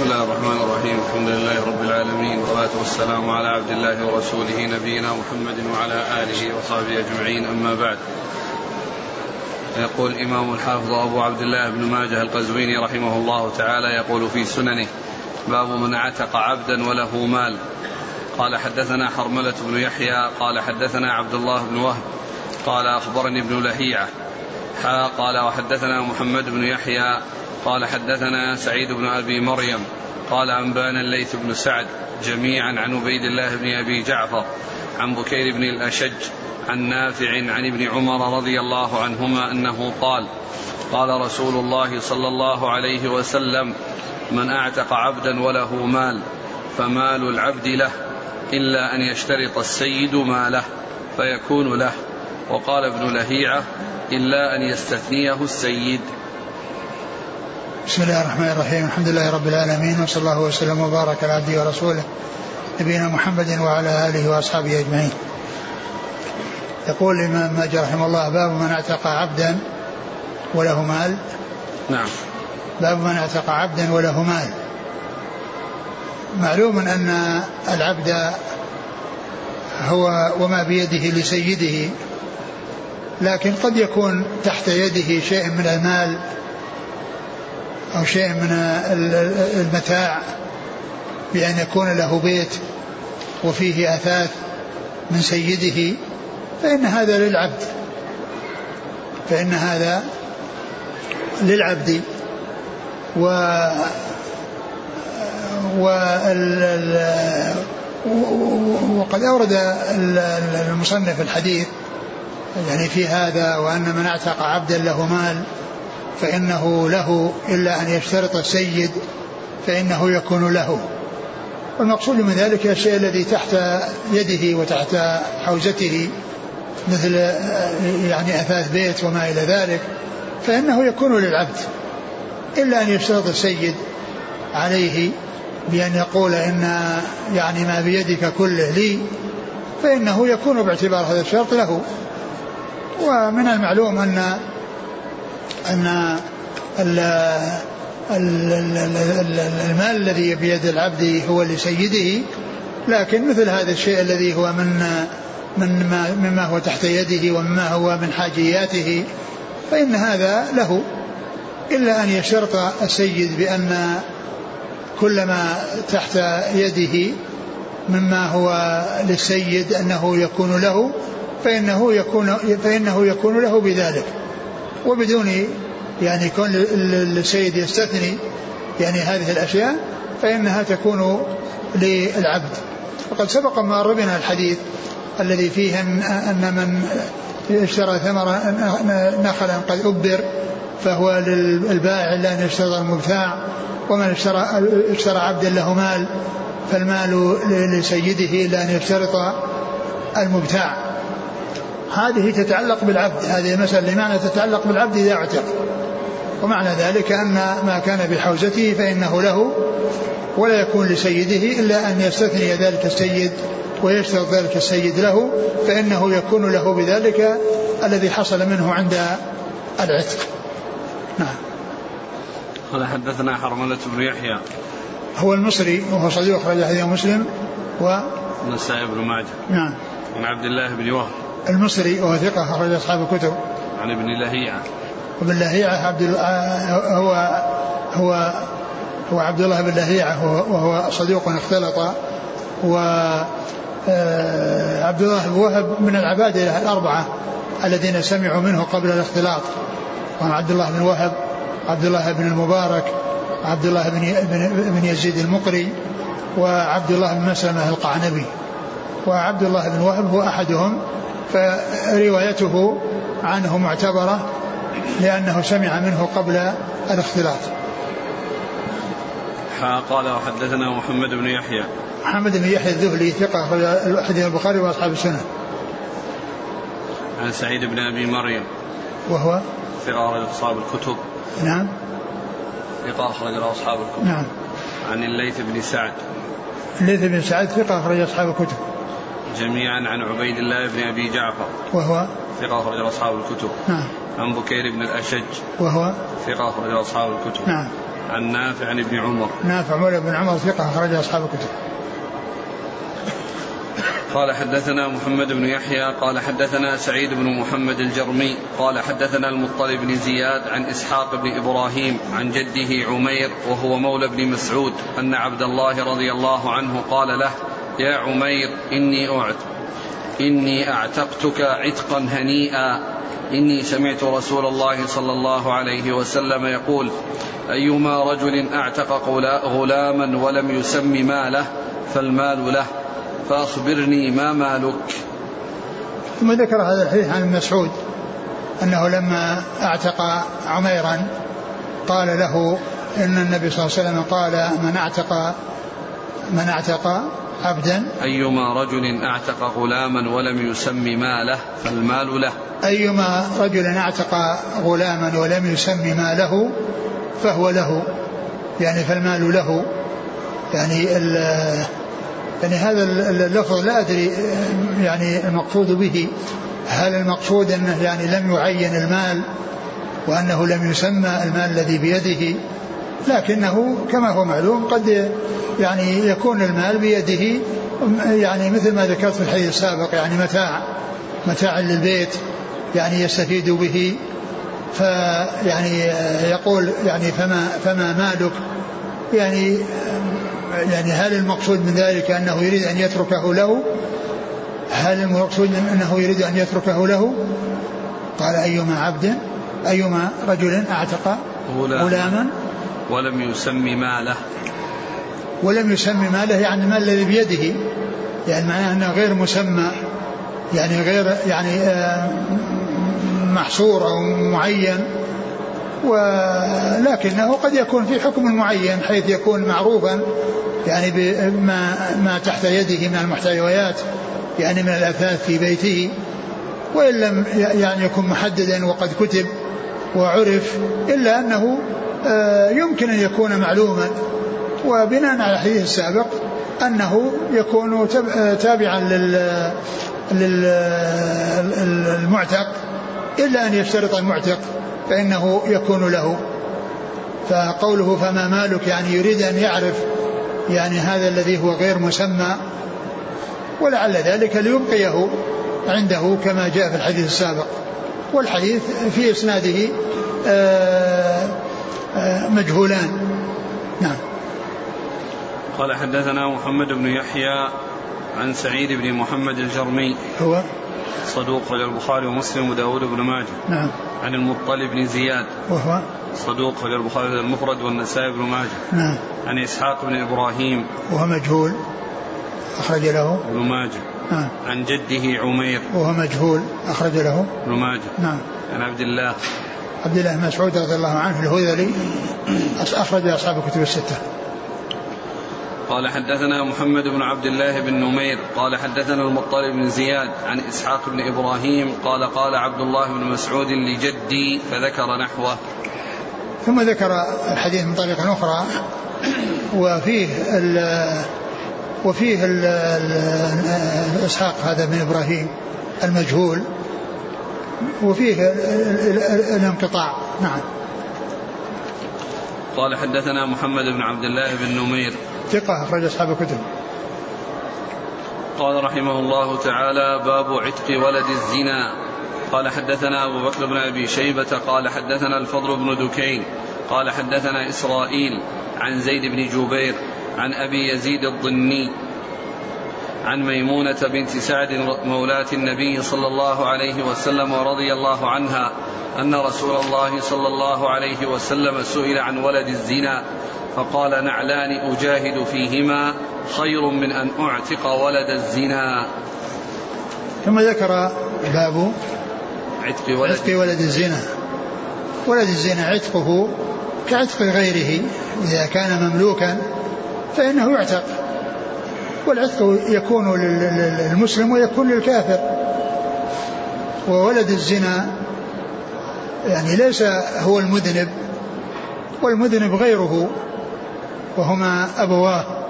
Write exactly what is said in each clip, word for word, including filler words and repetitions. بسم الله الرحمن الرحيم. الحمد لله رب العالمين، والصلاة والسلام على عبد الله ورسوله نبينا محمد وعلى آله وصحبه أجمعين، أما بعد. يقول الإمام الحافظ أبو عبد الله بن ماجه القزويني رحمه الله تعالى يقول في سننه: باب من عتق عبدا وله مال. قال: حدثنا حرملة بن يحيى قال: حدثنا عبد الله بن وهب قال: أخبرني ابن لهيعة قال: وحدثنا محمد بن يحيى قال: حدثنا سعيد بن أبي مريم قال: أنبانا الليث بن سعد جميعا عن عبيد الله بن أبي جعفر عن بكير بن الأشج عن نافع عن ابن عمر رضي الله عنهما أنه قال: قال رسول الله صلى الله عليه وسلم: من أعتق عبدا وله مال فمال العبد له إلا أن يشترط السيد ماله فيكون له. وقال ابن لهيعة: إلا أن يستثنيه السيد. بسم الله الرحمن الرحيم. الحمد لله رب العالمين، وصلى الله وسلم وبارك على عبده ورسوله نبينا محمد وعلى آله وأصحابه أجمعين. يقول الإمام ماجه رحمه الله: باب من اعتق عبدا وله مال. نعم. باب من اعتق عبدا وله مال. معلوم أن العبد هو وما بيده لسيده، لكن قد يكون تحت يده شيء من المال أو شيء من المتاع، بأن يكون له بيت وفيه أثاث من سيده، فإن هذا للعبد فإن هذا للعبد و وقد أورد المصنف الحديث يعني في هذا، وأن من اعتق عبدا له مال فإنه له إلا أن يشترط السيد فإنه يكون له. والمقصود من ذلك الشيء الذي تحت يده وتحت حوزته، مثل يعني أثاث بيت وما إلى ذلك، فإنه يكون للعبد إلا أن يشترط السيد عليه بأن يقول: إن يعني ما بيدك كله لي، فإنه يكون باعتبار هذا الشرط له. ومن المعلوم أن أن المال الذي بيد العبد هو لسيده، لكن مثل هذا الشيء الذي هو من من مما هو تحت يده ومما هو من حاجياته، فإن هذا له، إلا أن يشترط السيد بأن كل ما تحت يده مما هو للسيد أنه يكون له، فإنه يكون فإنه يكون له بذلك، وبدون يعني كون السيد يستثني يعني هذه الأشياء، فإنها تكون للعبد. وقد سبق ما ربنا الحديث الذي فيه أن من اشترى ثمرة نخلا قد أبر فهو للبائع إلا أن يشترط المبتاع، ومن اشترى, اشترى عبدا له مال فالمال لسيده إلا أن يشترط المبتاع. هذه تتعلق بالعبد، هذه المسألة لمعنى تتعلق بالعبد إذا اعتق، ومعنى ذلك أن ما كان بحوزته فإنه له، ولا يكون لسيده إلا أن يستثني ذلك السيد ويشترط ذلك السيد له، فإنه يكون له بذلك الذي حصل منه عند العتق. نعم. قال: حدثنا حرملة بن يحيى هو المصري وهو صديق أخرج حديث مسلم والنسائي بن ماجه. نعم. عن عبد الله بن وهب المصري وهو ثقة أخرج أصحاب الكتب. عن ابن لهيعة. ابن لهيعة عبد ال... هو هو هو عبد الله بن لهيعة وهو صديق اختلط. وعبد الله بن وهب من العبادة الأربعة الذين سمعوا منه قبل الاختلاط، وهم عبد الله بن وهب، عبد الله بن المبارك، عبد الله بن يزيد المقري، وعبد الله بن مسلمة القعنبي. وعبد الله بن وهب هو أحدهم، فروايته عنه معتبرة لأنه سمع منه قبل الاختلاط. قال: وحدثنا محمد بن يحيى. محمد بن يحيى الذهلي ثقة حديث البخاري وأصحاب السنة. عن سعيد بن أبي مريم وهو ثقة أصحاب الكتب. نعم. ثقة أخرج له أصحاب الكتب. نعم. عن الليث بن سعد. الليث بن سعد ثقة أخرج أصحاب الكتب جميعا عن عبيد الله بن أبي جعفر وهو ثقة أخرج أصحاب الكتب. نعم. عن بكير بن الأشج وهو ثقة أخرج أصحاب الكتب. نعم. عن نافع عن ابن عمر. نافع مولى ابن عمر ثقة أخرج أصحاب الكتب. قال حدثنا محمد بن يحيى قال حدثنا سعيد بن محمد الجرمي قال حدثنا المطلب بن زياد عن إسحاق بن إبراهيم عن جده عمير وهو مولى بن مسعود أن عبد الله رضي الله عنه قال له يا عمير إني, أعت... إني أعتقتك عتقا هنيئا إني سمعت رسول الله صلى الله عليه وسلم يقول أيما رجل أعتق غلاما ولم يسم ماله فالمال له فأخبرني ما مالك. ثم ذكر هذا الحديث عن ابن مسعود أنه لما أعتق عميرا قال له إن النبي صلى الله عليه وسلم قال من أعتق من أعتق عبدا أيما رجل أعتق غلاما ولم يسمي ماله فالمال له أيما رجل أعتق غلاما ولم يسمي ماله فهو له يعني فالمال له يعني ال يعني هذا اللفظ لا أدري يعني المقصود به هل المقصود أنه يعني لم يعين المال وأنه لم يسمى المال الذي بيده لكنه كما هو معلوم قد يعني يكون المال بيده يعني مثل ما ذكرت في الحديث السابق يعني متاع متاع للبيت يعني يستفيد به فيعني يقول يعني فما فما مالك يعني يعني هل المقصود من ذلك أنه يريد أن يتركه له هل المقصود أنه يريد أن يتركه له قال أيما عبد أيما رجل أعتق غلاما ولم يسمي ماله ولم يسمي ماله يعني المال الذي بيده يعني معناه أنه غير مسمى يعني غير يعني محصور أو معين ولكنه قد يكون في حكم معين حيث يكون معروفا يعني بما ما تحت يده من المحتويات يعني من الأثاث في بيته وإن لم يعني يكون محددا وقد كتب وعرف إلا أنه يمكن أن يكون معلوما وبناء على الحديث السابق أنه يكون تابعا للمعتق إلا أن يشترط المعتق فإنه يكون له فقوله فما مالك يعني يريد أن يعرف يعني هذا الذي هو غير مسمى ولعل ذلك ليبقيه عنده كما جاء في الحديث السابق والحديث في إسناده مجهولان. نعم. قال حدثنا محمد بن يحيى عن سعيد بن محمد الجرمي هو صدوق في البخاري ومسلم وداود بن ماجه. نعم. عن المطلب بن زياد وهو صدوق في البخاري المفرد والنسائي بن ماجه. نعم. عن إسحاق بن إبراهيم وهو مجهول أخرج له ابن ماجه. نعم. عن جده عمير وهو مجهول أخرج له ابن ماجه. نعم. عن عبد الله عبد الله بن مسعود رضي الله عنه الهذلي أخرج أصحاب الكتب الستة. قال حدثنا محمد بن عبد الله بن نمير قال حدثنا المطلب بن زياد عن إسحاق بن إبراهيم قال قال عبد الله بن مسعود لجدي فذكر نحوه. ثم ذكر الحديث من طريقة أخرى وفيه ال وفيه ال إسحاق هذا بن إبراهيم المجهول وفيه الانقطاع. نعم. قال حدثنا محمد بن عبد الله بن نمير ثقة أخرج أصحاب الكتب. قال رحمه الله تعالى باب عتق ولد الزنا. قال حدثنا أبو بكر بن أبي شيبة قال حدثنا الفضل بن دكين قال حدثنا إسرائيل عن زيد بن جبير عن أبي يزيد الضني عن ميمونة بنت سعد مولاة النبي صلى الله عليه وسلم ورضي الله عنها أن رسول الله صلى الله عليه وسلم سئل عن ولد الزنا فقال نعلان أجاهد فيهما خير من أن أعتق ولد الزنا. ثم ذكر باب عتق ولد, عتق ولد الزنا. ولد الزنا عتقه كعتق غيره إذا كان مملوكا فإنه يعتق والعتق يكون للمسلم ويكون للكافر. وولد الزنا يعني ليس هو المذنب والمذنب غيره وهما أبواه.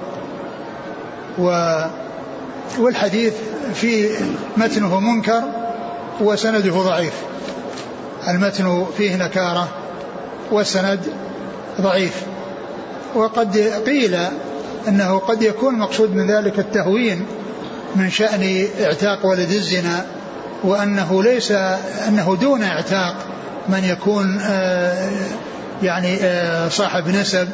والحديث في متنه منكر وسنده ضعيف المتن فيه نكارة والسند ضعيف. وقد قيل أنه قد يكون مقصود من ذلك التهوين من شأن اعتاق ولد الزنا، وأنه ليس أنه دون اعتاق من يكون يعني صاحب نسب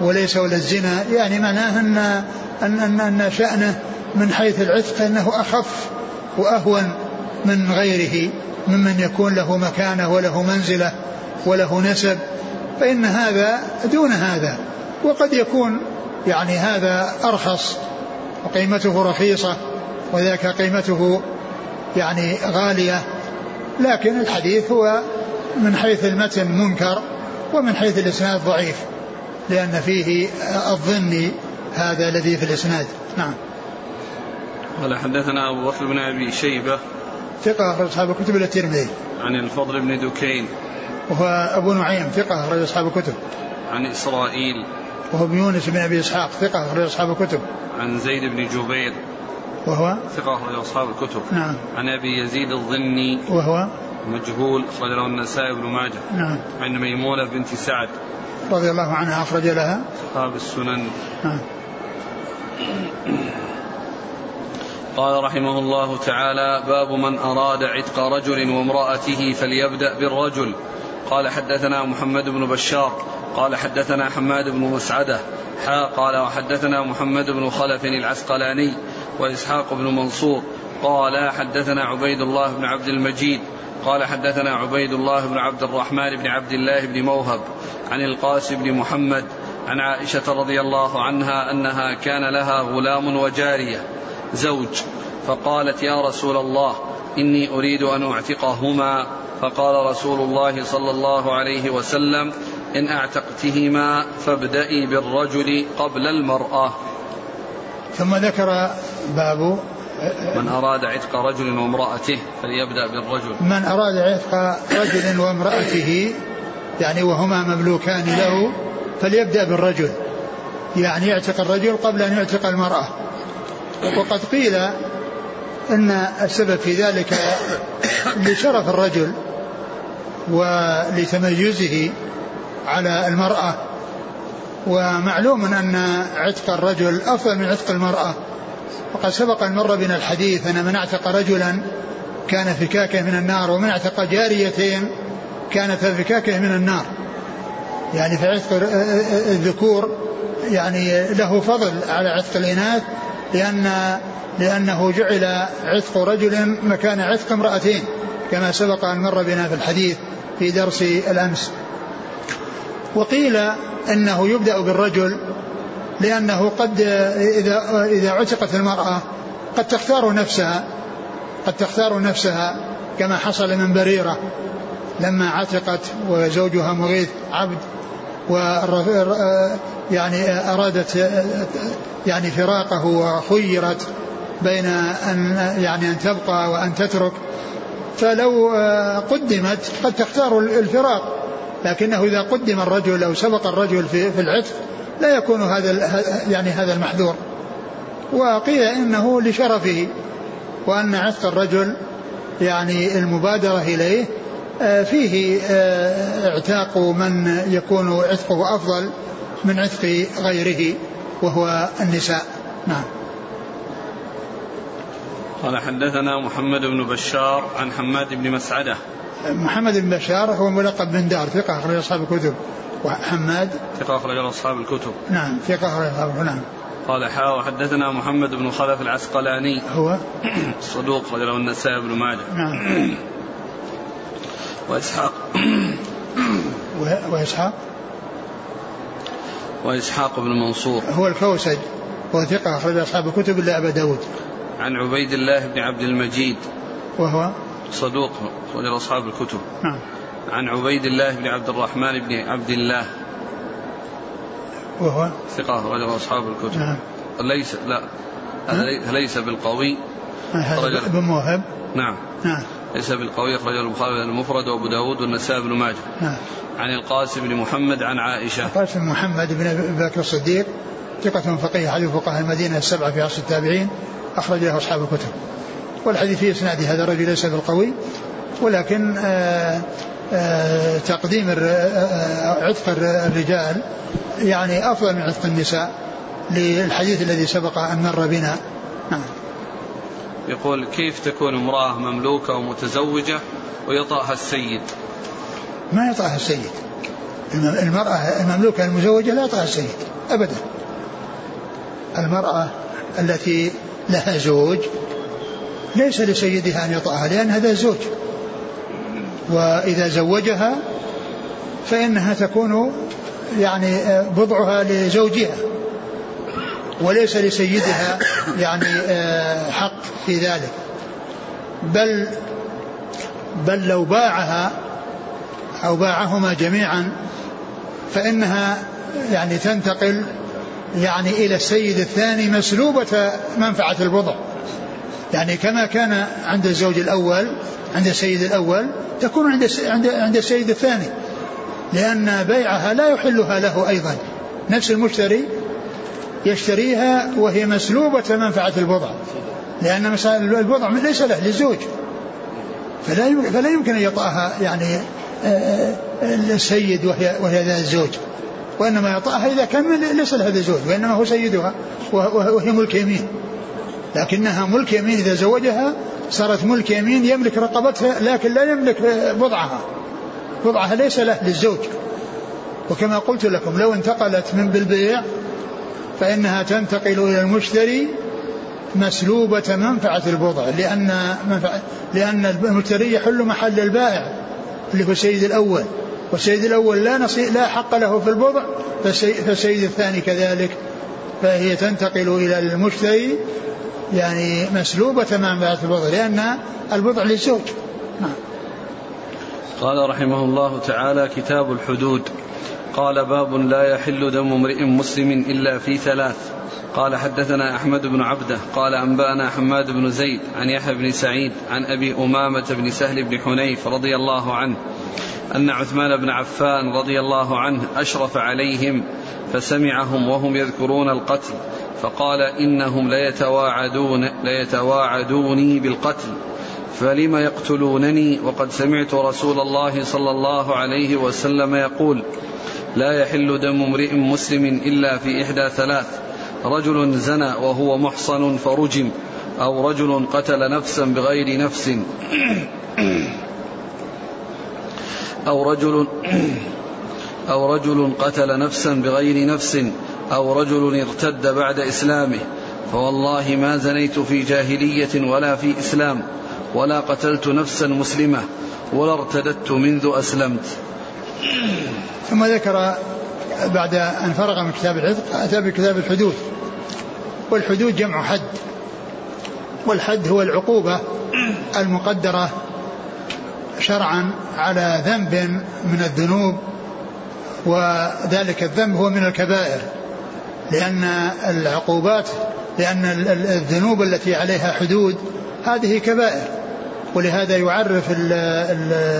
وليس ولد زنا، يعني معناه أن أن أن شأنه من حيث العتق أنه أخف وأهون من غيره ممن يكون له مكانه وله منزله وله نسب، فإن هذا دون هذا. وقد يكون يعني هذا أرخص وقيمته رخيصة وذاك قيمته يعني غالية، لكن الحديث هو من حيث المتن منكر ومن حيث الإسناد ضعيف، لأن فيه الظن هذا الذي في الإسناد. نعم. قال حدثنا أبو بكر بن أبي شيبة ثقة أصحاب الكتب إلى الترمذي. عن الفضل بن دكين وهو أبو نعيم ثقة رجل أصحاب الكتب. عن إسرائيل وهو بيونس بن أبي إسحاق ثقة رجل أصحاب الكتب. عن زيد بن جبير وهو ثقة رجل أصحاب الكتب. نعم. عن أبي يزيد الظني وهو مجهول أخرج له النسائي بن ماجه. نعم. عن ميمونة بنت سعد رضي الله عنها أخرج لها أصحاب السنن. نعم. قال رحمه الله تعالى: باب من أراد عتق رجل وامرأته فليبدأ بالرجل. قال حدثنا محمد بن بشار قال حدثنا حماد بن مسعدة قال وحدثنا محمد بن خلف العسقلاني وإسحاق بن منصور قال حدثنا عبيد الله بن عبد المجيد قال حدثنا عبيد الله بن عبد الرحمن بن عبد الله بن موهب عن القاسم بن محمد عن عائشة رضي الله عنها أنها كان لها غلام وجارية زوج، فقالت: يا رسول الله إني أريد أن أعتقهما. فقال رسول الله صلى الله عليه وسلم: إن أعتقتهما فابدئي بالرجل قبل المرأة. ثم ذكر باب من أراد عتق رجل وامرأته فليبدأ بالرجل. من أراد عتق رجل وامرأته يعني وهما مملوكان له فليبدأ بالرجل، يعني يعتق الرجل قبل أن يعتق المرأة. وقد قيل أن السبب في ذلك لشرف الرجل ولتميزه على المرأة، ومعلوم أن عتق الرجل أفضل من عتق المرأة، وقد سبق أن مر بنا الحديث أن من اعتق رجلا كان فكاكه من النار، ومن اعتق جاريتين كانت فكاكه من النار. يعني فعتق الذكور يعني له فضل على عتق الإناث، لأن لأنه جعل عتق رجل مكان عتق امرأتين كما سبق أن مر بنا في الحديث في درس الأمس. وقيل أنه يبدأ بالرجل لأنه قد إذا, إذا عتقت المرأة قد تختار نفسها قد تختار نفسها كما حصل من بريرة لما عتقت وزوجها مغيث عبد، ويعني أرادت يعني فراقه وخيرت بين أن يعني أن تبقى وأن تترك، فلو قدمت قد تختار الفراق، لكنه إذا قدم الرجل أو سبق الرجل في في العتق لا يكون هذا يعني هذا المحذور. وقيل إنه لشرفه، وأن عتق الرجل يعني المبادرة إليه فيه اعتاق من يكون عتقه أفضل من عتق غيره وهو النساء. نعم. قال حدثنا محمد بن بشار عن حماد بن مسعدة. محمد بن بشار هو ملقب بن دار ثقة أخرج أصحاب الكتب، وحماد ثقة أخرج أصحاب الكتب. نعم ثقة أخرج أصحاب الكتب. نعم. قال حا وحدثنا محمد بن خلف العسقلاني هو صدوق أخرج له النسائي بن ماجه. نعم. وإسحاق وإسحاق وإسحاق بن منصور هو الكوسج وثقة أخرج أصحاب الكتب إلا أبا داود. عن عبيد الله بن عبد المجيد وهو صدوق أخرج أصحاب الكتب. نعم. عن عبيد الله بن عبد الرحمن بن عبد الله وهو ثقة أخرج أصحاب الكتب. نعم. ليس لا ليس بالقوي ابن موهب. نعم. نعم. ليس بالقوي أخرج البخاري المفرد وأبو داود والنسائي بن ماجه. نعم. عن القاسم بن محمد عن عائشة. القاسم محمد بن أبي بكر الصديق ثقة فقيه أحد فقهاء المدينة السبعة في عصر التابعين أخرج له أصحاب الكتب. والحديث في إسناده هذا الرجل ليس بالقوي، ولكن تقديم عتق الرجال يعني أفضل من عتق النساء للحديث الذي سبق أن مر بنا. يقول كيف تكون امرأة مملوكة ومتزوجة ويطأها السيد؟ ما يطأها السيد. المرأة المملوكة المزوجة لا يطأها السيد أبدا. المرأة التي لها زوج ليس لسيدها أن يطأها لأن هذا زوج، وإذا زوجها فإنها تكون يعني بضعها لزوجها وليس لسيدها يعني حق في ذلك، بل بل لو باعها أو باعهما جميعا فإنها يعني تنتقل يعني إلى السيد الثاني مسلوبة منفعة البضع، يعني كما كان عند الزوج الأول عند السيد الأول تكون عند عند السيد الثاني، لأن بيعها لا يحلها له أيضا، نفس المشتري يشتريها وهي مسلوبة منفعة البضع، لأن البضع ليس له للزوج، فلا يمكن أن يطأها يعني السيد وهي وهي ذا الزوج، وإنما يطأها إذا كان ليس لها زوج وإنما هو سيدها وهي ملك يمين، لكنها ملك يمين إذا زوجها صارت ملك يمين يملك رقبتها لكن لا يملك بضعها، بضعها ليس له للزوج. وكما قلت لكم لو انتقلت من بالبيع فإنها تنتقل إلى المشتري مسلوبة منفعة البضع، لأن, منفع لأن المشتري يحل محل البائع اللي هو السيد الأول، والسيد الأول لا, لا حق له في البضع، فالسيد الثاني كذلك، فهي تنتقل إلى المشتري يعني مسلوبة منفعة البضع لأن البضع للزوج. قال رحمه الله تعالى كتاب الحدود. قال باب لا يحل دم امرئ مسلم إلا في ثلاث. قال حدثنا أحمد بن عبده قال أنبأنا حماد بن زيد عن يحيى بن سعيد عن أبي أمامة بن سهل بن حنيف رضي الله عنه أن عثمان بن عفان رضي الله عنه أشرف عليهم فسمعهم وهم يذكرون القتل فقال إنهم ليتواعدون ليتواعدوني بالقتل فلم يقتلونني وقد سمعت رسول الله صلى الله عليه وسلم يقول لا يحل دم امرئ مسلم إلا في إحدى ثلاث: رجل زنى وهو محصن فرجم، أو رجل قتل نفسا بغير نفس، أو رجل أو رجل قتل نفسا بغير نفس، أو رجل ارتد بعد إسلامه، فوالله ما زنيت في جاهلية ولا في إسلام، ولا قتلت نفسا مسلمة، ولا ارتدت منذ أسلمت. ثم ذكر بعد أن فرغ من كتاب العتق أتى بكتاب الحدود. والحدود جمع حد، والحد هو العقوبة المقدرة شرعا على ذنب من الذنوب، وذلك الذنب هو من الكبائر، لأن العقوبات لأن الذنوب التي عليها حدود هذه كبائر، ولهذا يعرف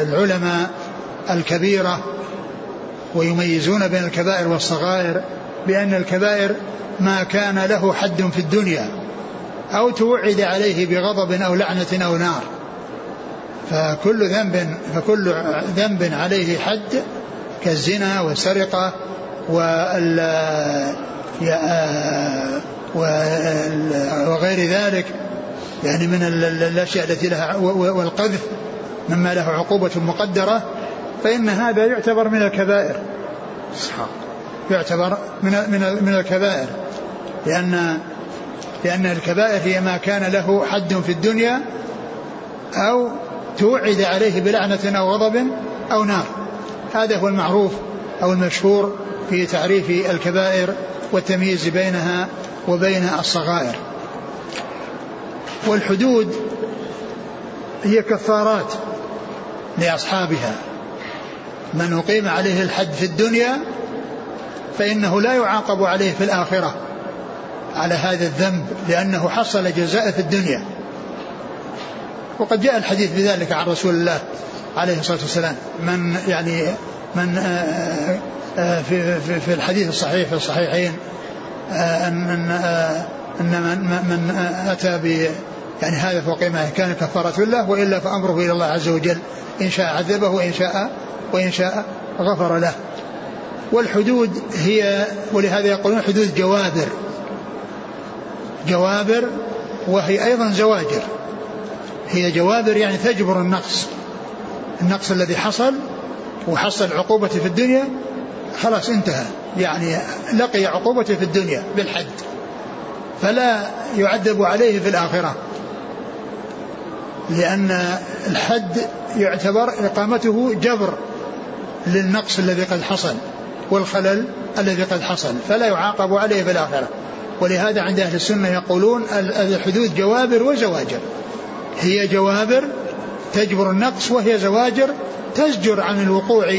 العلماء الكبيرة ويميزون بين الكبائر والصغائر بأن الكبائر ما كان له حد في الدنيا أو توعد عليه بغضب أو لعنة أو نار، فكل ذنب, فكل ذنب عليه حد كالزنا والسرقة وغير ذلك يعني من الأشياء التي لها، والقذف مما له عقوبة مقدرة، فإن هذا يعتبر من الكبائر، يعتبر من من من الكبائر، لأن لأن الكبائر هي ما كان له حد في الدنيا أو توعد عليه بلعنة أو غضب أو نار. هذا هو المعروف أو المشهور في تعريف الكبائر والتمييز بينها وبين الصغائر. والحدود هي كفارات لأصحابها، من أقيم عليه الحد في الدنيا فإنه لا يعاقب عليه في الآخرة على هذا الذنب لأنه حصل جزاء في الدنيا، وقد جاء الحديث بذلك عن رسول الله عليه الصلاة والسلام، من يعني من في في الحديث الصحيح في الصحيحين أن أن من أتى يعني هذا فوق ما كان كفارة له، وإلا فأمره إلى الله عز وجل، إن شاء عذبه وإن شاء وإن شاء غفر له. والحدود هي، ولهذا يقولون حدود جوابر، جوابر وهي أيضا زواجر، هي جوابر يعني تجبر النقص، النقص الذي حصل وحصل عقوبة في الدنيا خلاص انتهى، يعني لقي عقوبة في الدنيا بالحد فلا يعذب عليه في الآخرة، لأن الحد يعتبر إقامته جبر للنقص الذي قد حصل والخلل الذي قد حصل، فلا يعاقب عليه في الآخرة. ولهذا عند أهل السنة يقولون الحدود جوابر وزواجر، هي جوابر تجبر النقص، وهي زواجر تزجر عن الوقوع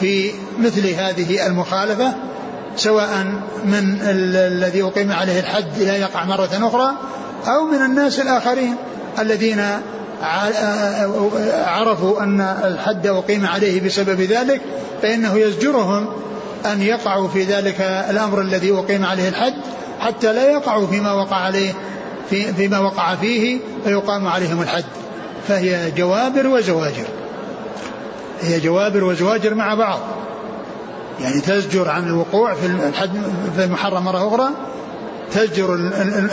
في مثل هذه المخالفة، سواء من الذي أقيم عليه الحد لا يقع مرة أخرى، أو من الناس الآخرين الذين عرفوا أن الحد أقيم عليه بسبب ذلك، فإنه يزجرهم أن يقعوا في ذلك الأمر الذي أقيم عليه الحد حتى لا يقعوا فيما وقع عليه في فيما وقع فيه فيقام عليهم الحد. فهي جوابر وزواجر، هي جوابر وزواجر مع بعض، يعني تزجر عن الوقوع في الحد في المحرم مرة أخرى، تزجر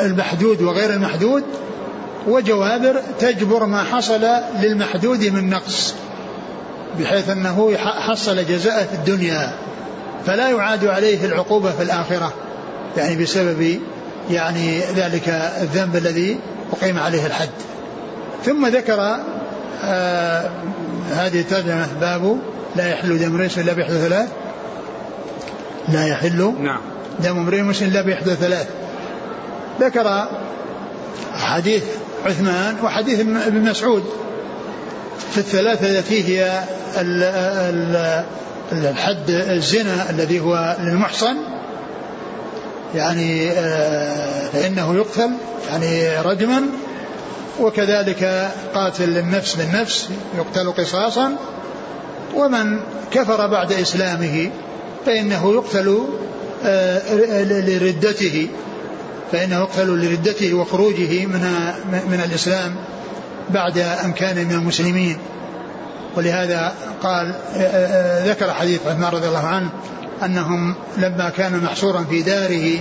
المحدود وغير المحدود، وجوابر تجبر ما حصل للمحدود من نقص بحيث أنه حصل جزاء في الدنيا فلا يعاد عليه العقوبة في الآخرة، يعني بسبب يعني ذلك الذنب الذي أقيم عليه الحد. ثم ذكر آه هذه الترجمة باب لا يحل دم امرئ إلا بإحدى ثلاث، لا يحل نعم دم امرئ مسلم إلا بإحدى ثلاث. ذكر حديث عثمان وحديث ابن مسعود في الثلاثة التي هي ال ال الحد الزنا الذي هو للمحصن، يعني فإنه يقتل يعني رجما، وكذلك قاتل النفس بالنفس يقتل قصاصا، ومن كفر بعد إسلامه فإنه يقتل لردته، فإنه يقتل لردته وخروجه من من الإسلام بعد أن كان من المسلمين. ولهذا قال ذكر حديث عثمان رضي الله عنه أنهم لما كان محصورا في داره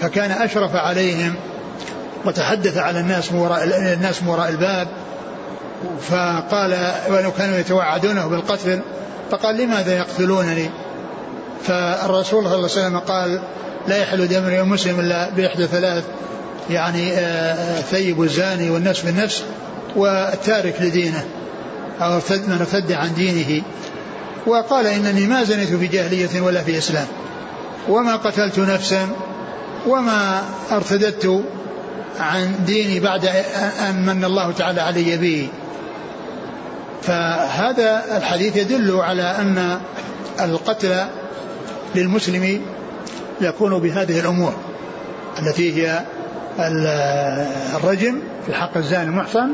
فكان أشرف عليهم وتحدث على الناس وراء الناس وراء الباب، فقال ولو كانوا يتوعدونه بالقتل، فقال لماذا يقتلونني؟ فالرسول صلى الله عليه وسلم قال لا يحل دم امرئ مسلم إلا بإحدى ثلاث، يعني ثيب الزاني والنفس بالنفس والتارك لدينه أو من ارتد عن دينه. وقال إنني ما زنيت في جاهلية ولا في إسلام، وما قتلت نفسا، وما ارتدت عن ديني بعد أن من الله تعالى علي به. فهذا الحديث يدل على أن القتل للمسلم يكون بهذه الأمور التي هي الرجم في حق الزاني المحصن،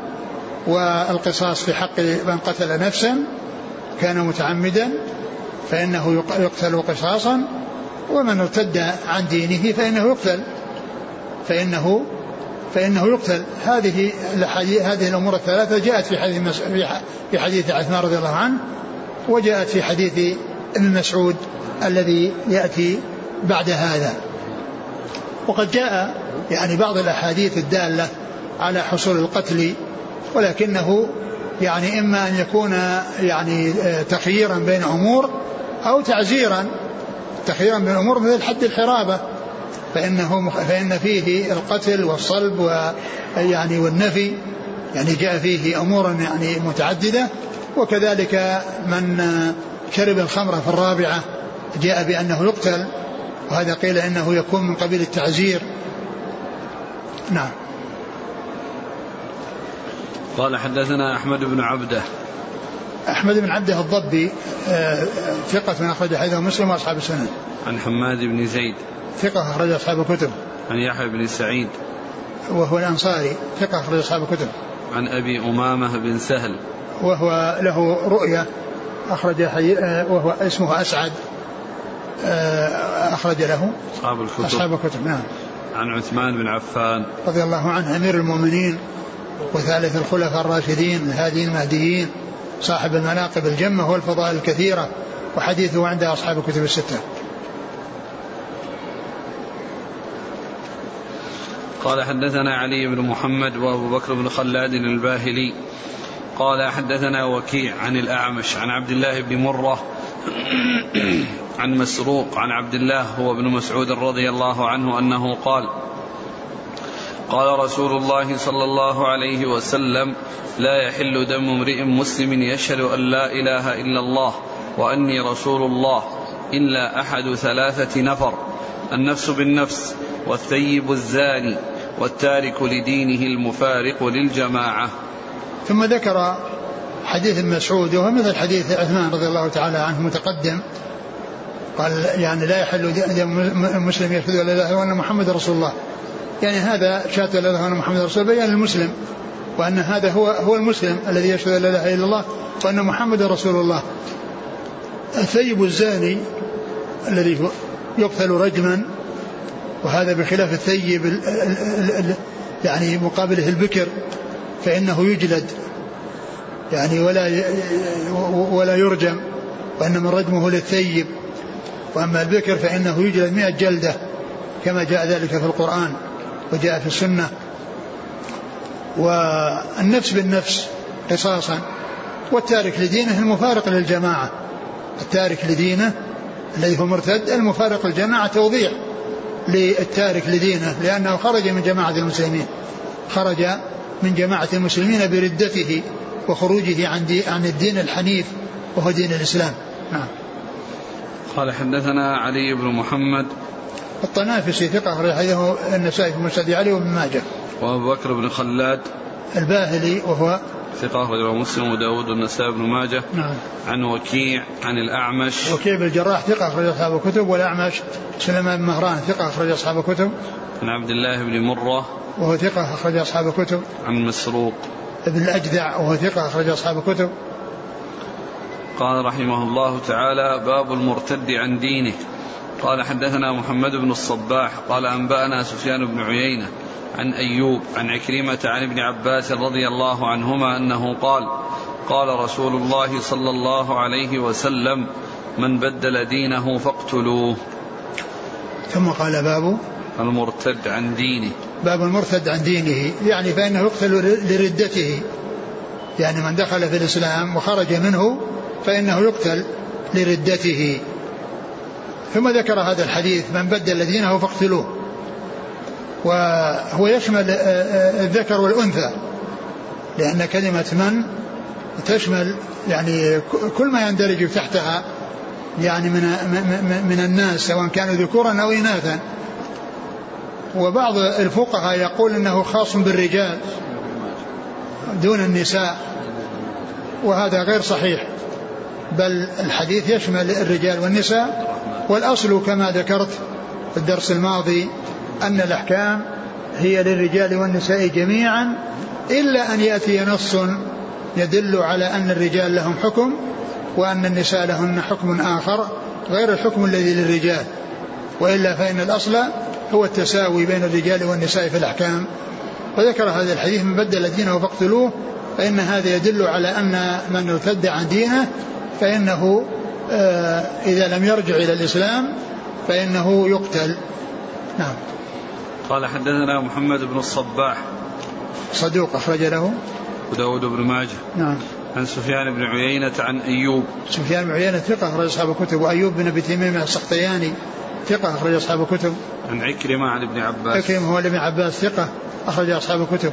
والقصاص في حق من قتل نفسا كان متعمدا فإنه يقتل قصاصا، ومن ارتد عن دينه فإنه يقتل فإنه فإنه يقتل. هذه هذه الأمور الثلاثة جاءت في حديث في حديث عثمان رضي الله عنه، وجاءت في حديث ابن مسعود الذي يأتي بعد هذا. وقد جاء يعني بعض الأحاديث الدالة على حصول القتل، ولكنه يعني إما أن يكون يعني تخييرا بين أمور أو تعزيرا، تخييرا بين أمور مثل حد الحرابة فإنه فإن فيه القتل والصلب ويعني والنفي، يعني جاء فيه أمور يعني متعددة. وكذلك من شرب الخمر في الرابعة جاء بأنه يقتل، وهذا قيل أنه يكون من قبيل التعزير. نعم. قال حدثنا أحمد بن عبده، أحمد بن عبده الضبي ثقة من أخرج حديثه مسلم وأصحاب السنن. عن حماد بن زيد ثقة أخرج أصحاب الكتب. عن يحيى بن سعيد وهو الأنصاري ثقة أخرج أصحاب الكتب. عن أبي أمامة بن سهل وهو له رؤية أخرج حي... وهو اسمه أسعد أخرج له أصحاب الكتب, أصحاب الكتب. نعم. عن عثمان بن عفان رضي الله عنه أمير المؤمنين وثالث الخلفاء الراشدين الهاديين المهديين صاحب المناقب الجمة والفضائل الكثيرة، وحديثه عند أصحاب الكتب الستة. قال حدثنا علي بن محمد وأبو بكر بن خلاد الباهلي قال حدثنا وكيع عن الأعمش عن عبد الله بن مرة عن مسروق عن عبد الله هو ابن مسعود رضي الله عنه أنه قال قال رسول الله صلى الله عليه وسلم لا يحل دم امرئ مسلم يشهد أن لا إله إلا الله وأني رسول الله إلا أحد ثلاثة نفر: النفس بالنفس، والثيب الزاني، والتارك لدينه المفارق للجماعة. ثم ذكر حديث مسعود وهو مثل حديث عثمان رضي الله تعالى عنه متقدم، قال يعني لا يحل مسلم يشهد أن لا إله وأن محمد رسول الله، يعني هذا شهادة أن لا إله وأن محمد رسول الله بيان المسلم، وأن هذا هو هو المسلم الذي يشهد أن لا إله إلا الله وأن محمد رسول الله. الثيب الزاني الذي يقتل رجما، وهذا بخلاف الثيب يعني مقابله البكر فإنه يجلد يعني ولا ولا يرجم، وإنما الرجم للثيب، وأما البكر فإنه يجلد مئة جلدة كما جاء ذلك في القرآن وجاء في السنة. والنفس بالنفس قصاصا، والتارك لدينه المفارق للجماعة، التارك لدينه الذي هو مرتد المفارق للجماعة توضيح للتارك لدينه، لأنه خرج من جماعة المسلمين، خرج من جماعة المسلمين بردته وخروجه عن الدين الحنيف وهو دين الإسلام. نعم. قال حدثنا علي بن محمد الطنافسي ثقة حديثه النسائي في مسند علي وابن ماجه. وأبو بكر بن خلاد الباهلي وهو ثقة رجل مسلم وداود والنسائي وابن ماجه. نعم. عن وكيع عن الأعمش. وكيع بن الجراح ثقة رجل أصحاب الكتب، والأعمش سليمان بن مهران ثقة رجل أصحاب الكتب. عن عبد الله بن مرة وهو ثقة أخرج أصحاب الكتب. عن مسروق ابن الأجدع وهو ثقة أخرج أصحاب الكتب. قال رحمه الله تعالى: باب المرتد عن دينه. قال حدثنا محمد بن الصباح قال أنبأنا سفيان بن عيينة عن أيوب عن عكرمة عن ابن عباس رضي الله عنهما أنه قال: قال رسول الله صلى الله عليه وسلم: من بدل دينه فاقتلوه. ثم قال: باب المرتد عن دينه. باب المرتد عن دينه يعني فإنه يقتل لردته، يعني من دخل في الإسلام وخرج منه فإنه يقتل لردته. ثم ذكر هذا الحديث: من بدل دينه فاقتلوه، وهو يشمل الذكر والأنثى، لأن كلمة من تشمل يعني كل ما يندرج تحتها يعني من الناس سواء كانوا ذكورا أو إناثا. وبعض الفقهاء يقول أنه خاص بالرجال دون النساء، وهذا غير صحيح، بل الحديث يشمل الرجال والنساء. والأصل كما ذكرت في الدرس الماضي أن الأحكام هي للرجال والنساء جميعا، إلا أن يأتي نص يدل على أن الرجال لهم حكم وأن النساء لهن حكم آخر غير الحكم الذي للرجال، وإلا فإن الأصل هو التساوي بين الرجال والنساء في الأحكام. وذكر هذا الحديث: من بدل دينه فاقتلوه، فإن هذا يدل على أن من ارتد عن دينه فإنه إذا لم يرجع إلى الإسلام فإنه يقتل. نعم. قال حدثنا محمد بن الصباح صدوق أخرج له وداود بن ماجه. نعم. عن سفيان بن عيينة عن أيوب. سفيان بن عيينة ثقة أخرج أصحاب الكتب. وأيوب بن أبي تميم السختياني ثقة أخرج أصحاب الكتب. عن عكرمة عن ابن عباس. عكرمة هو ابن عباس ثقة أخرج أصحاب الكتب.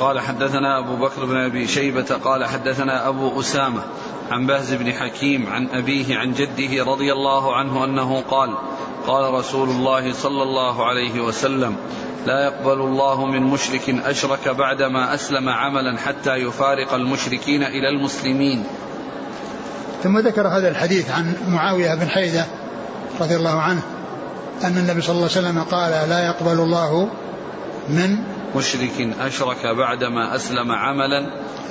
قال حدثنا أبو بكر بن أبي شيبة قال حدثنا أبو أسامة عن بهز بن حكيم عن أبيه عن جده رضي الله عنه أنه قال: قال رسول الله صلى الله عليه وسلم: لا يقبل الله من مشرك أشرك بعدما أسلم عملا حتى يفارق المشركين إلى المسلمين. ثم ذكر هذا الحديث عن معاوية بن حيدة رضي الله عنه أن النبي صلى الله عليه وسلم قال: لا يقبل الله من مشرك أشرك بعدما أسلم عملا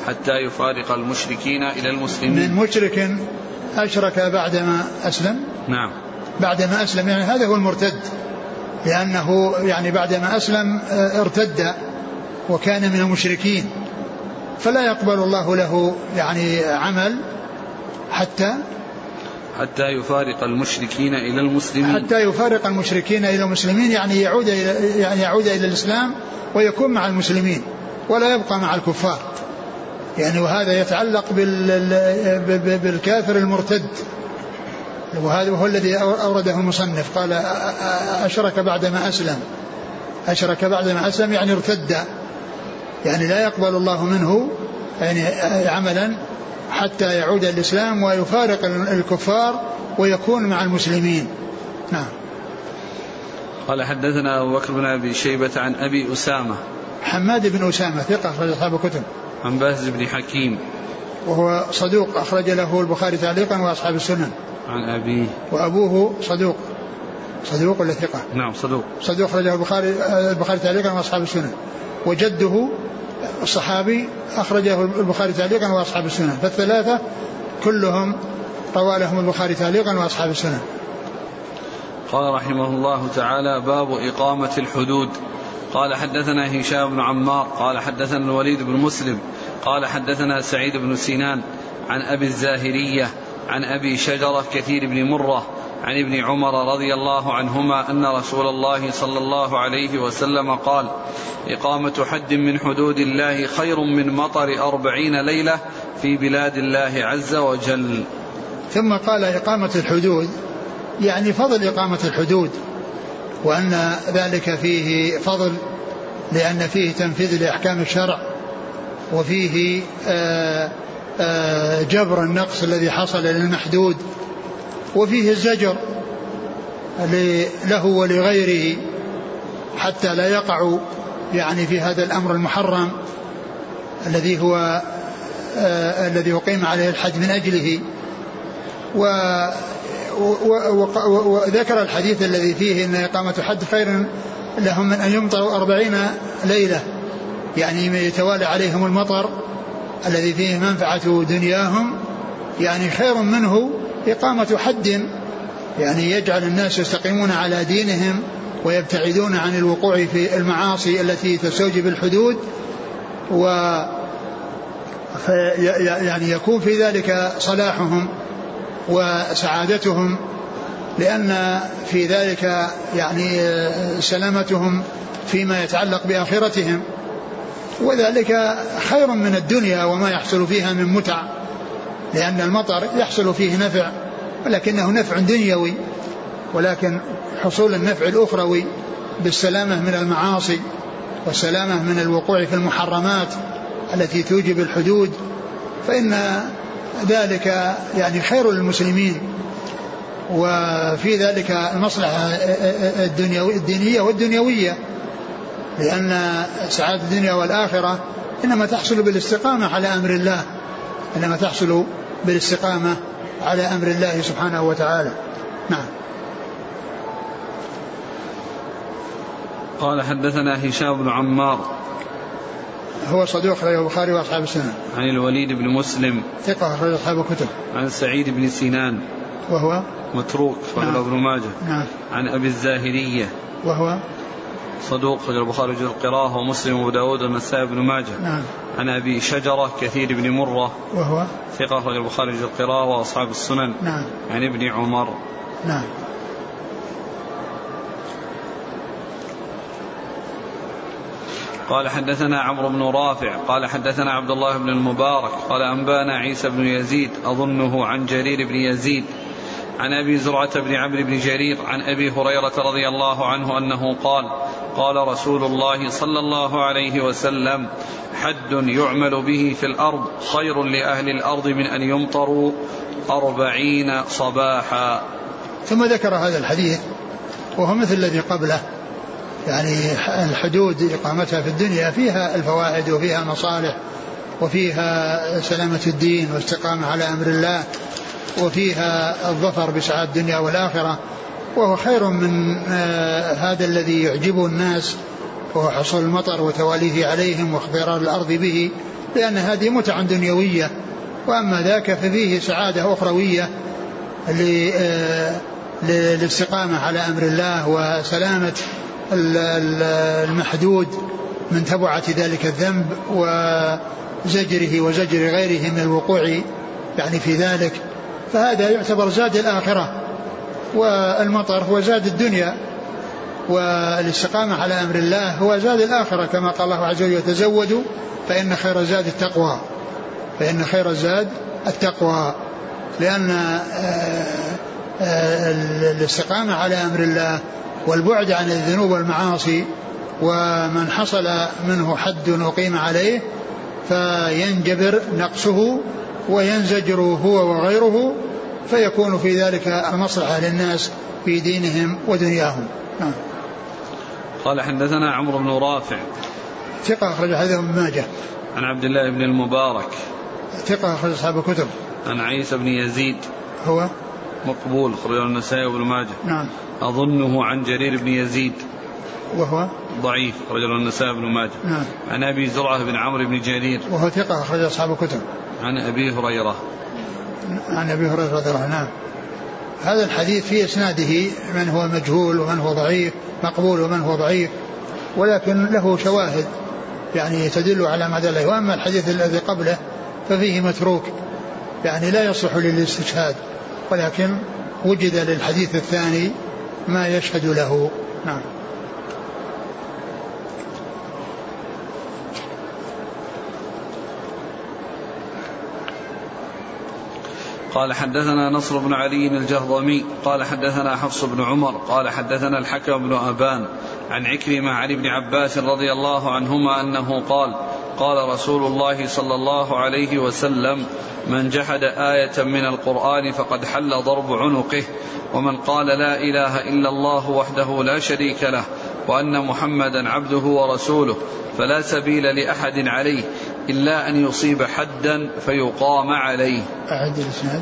حتى يفارق المشركين إلى المسلمين. من مشرك أشرك بعدما أسلم. نعم. بعدما أسلم يعني هذا هو المرتد، لأنه يعني بعدما أسلم ارتد وكان من المشركين, فلا يقبل الله له يعني عمل حتى حتى يفارق المشركين إلى المسلمين, حتى يفارق المشركين إلى المسلمين يعني يعود إلى, يعني يعود إلى الإسلام ويكون مع المسلمين ولا يبقى مع الكفار, يعني وهذا يتعلق بالكافر المرتد, وهذا هو الذي أورده المصنف قال أشرك بعدما أسلم, أشرك بعدما أسلم يعني ارتد, يعني لا يقبل الله منه يعني عملا حتى يعود الإسلام ويفارق الكفار ويكون مع المسلمين. نعم. قال حدثنا أبو بكر بن أبي شيبة عن أبي أسامة حماد بن أسامة ثقة أخرج أصحاب كتب, عن باز بن حكيم وهو صدوق أخرج له البخاري تعليقا وأصحاب السنن, عن أبيه وأبوه صدوق صدوق ولا ثقة؟ نعم صدوق صدوق أخرج له البخاري البخاري تعليقا وأصحاب السنن, وجده الصحابي أخرجه البخاري تعليقا وأصحاب السنن, فالثلاثة كلهم روى لهم البخاري تعليقا وأصحاب السنن. قال رحمه الله تعالى باب إقامة الحدود. قال حدثنا هشام بن عمار قال حدثنا الوليد بن مسلم قال حدثنا سعيد بن سنان عن أبي الزاهرية عن أبي شجرة كثير بن مرة عن ابن عمر رضي الله عنهما أن رسول الله صلى الله عليه وسلم قال إقامة حد من حدود الله خير من مطر أربعين ليلة في بلاد الله عز وجل. ثم قال إقامة الحدود يعني فضل إقامة الحدود, وأن ذلك فيه فضل لأن فيه تنفيذ لأحكام الشرع, وفيه آآ آآ جبر النقص الذي حصل للمحدود, وفيه الزجر له ولغيره حتى لا يقع يعني في هذا الأمر المحرم الذي هو الذي أقيم عليه الحد من أجله. و وذكر الحديث الذي فيه أن إقامة حد خير لهم من أن يمطروا أربعين ليلة, يعني يتوالى عليهم المطر الذي فيه منفعة دنياهم, يعني خير منه إقامة حد يعني يجعل الناس يستقيمون على دينهم ويبتعدون عن الوقوع في المعاصي التي تستوجب الحدود, و يعني يكون في ذلك صلاحهم وسعادتهم, لأن في ذلك يعني سلامتهم فيما يتعلق بآخرتهم, وذلك خير من الدنيا وما يحصل فيها من متع, لأن المطر يحصل فيه نفع ولكنه نفع دنيوي, ولكن حصول النفع الأخروي بالسلامة من المعاصي والسلامة من الوقوع في المحرمات التي توجب الحدود فإن ذلك يعني خير للمسلمين, وفي ذلك المصلحة الدينية والدنيوية, لأن سعادة الدنيا والآخرة إنما تحصل بالاستقامة على أمر الله, إنما تحصل بالاستقامة على أمر الله سبحانه وتعالى. نعم. قال حدثنا هشام بن عمار هو صدوق أخرجه البخاري وأصحاب السنن, عن الوليد بن مسلم ثقة أخرج أصحاب كتب, عن سعيد بن سنان وهو متروك أخرجه ابن ماجه, نعم, عن أبي الزاهرية وهو صدوق أخرجه البخاري في القراءة ومسلم وداود والنسائي بن ماجه, نعم, عن أبي شجرة كثير بن مرة وهو ثقة أخرجه البخاري في القراءة وأصحاب السنن, نعم, عن ابن عمر, نعم. قال حدثنا عمرو بن رافع قال حدثنا عبد الله بن المبارك قال أنبانا عيسى بن يزيد أظنه عن جرير بن يزيد عن أبي زرعة بن عمرو بن جرير عن أبي هريرة رضي الله عنه أنه قال قال رسول الله صلى الله عليه وسلم حد يعمل به في الأرض خير لأهل الأرض من أن يمطروا أربعين صباحا. ثم ذكر هذا الحديث وهو مثل الذي قبله, يعني الحدود إقامتها في الدنيا فيها الفوائد وفيها مصالح وفيها سلامة الدين والاستقامة على أمر الله وفيها الظفر بسعادة الدنيا والآخرة, وهو خير من هذا الذي يعجب الناس وهو حصول المطر وتواليه عليهم واخضرار الأرض به, لأن هذه متع دنيوية, وأما ذاك ففيه سعادة أخروية للاستقامة على أمر الله وسلامة المحدود من تبعة ذلك الذنب وزجره وزجر غيره من الوقوع يعني في ذلك. فهذا يعتبر زاد الآخرة، والمطر هو زاد الدنيا، والاستقامة على أمر الله هو زاد الآخرة، كما قال الله عز وجل: تزودوا فإن خير الزاد التقوى، فإن خير الزاد التقوى. لأن الاستقامة على أمر الله والبعد عن الذنوب والمعاصي ومن حصل منه حد أقيم عليه فينجبر نقصه وينزجر هو وغيره، فيكون في ذلك المصلحة للناس في دينهم ودنياهم. نعم. قال: حدثنا عمرو بن رافع ثقة أخرج حديثه ابن ماجه، عن عبد الله بن المبارك ثقة أخرج أصحاب الكتب، عن عيسى بن يزيد هو مقبول أخرجه النسائي وابن ماجه، نعم أظنه عن جرير بن يزيد وهو ضعيف أخرجه النسائي وابن ماجه، نعم عن أبي زرعة بن عمرو بن جرير وهو ثقة أخرج أصحاب الكتب، عن أبي هريرة عن أبي هريرة رضي الله عنه. هذا الحديث في إسناده من هو مجهول ومن هو ضعيف، مقبول ومن هو ضعيف، ولكن له شواهد يعني تدل على ما دله. وأما الحديث الذي قبله ففيه متروك يعني لا يصلح للاستشهاد، ولكن وجد للحديث الثاني ما يشهد له. نعم. قال: حدثنا نصر بن علي الجهضمي قال: حدثنا حفص بن عمر قال: حدثنا الحكم بن أبان عن عكرمة عن ابن عباس رضي الله عنهما أنه قال: قال رسول الله صلى الله عليه وسلم: من جحد آية من القرآن فقد حل ضرب عنقه، ومن قال لا إله إلا الله وحده لا شريك له وأن محمدا عبده ورسوله فلا سبيل لأحد عليه إلا أن يصيب حدا فيقام عليه. أعد الإسناد.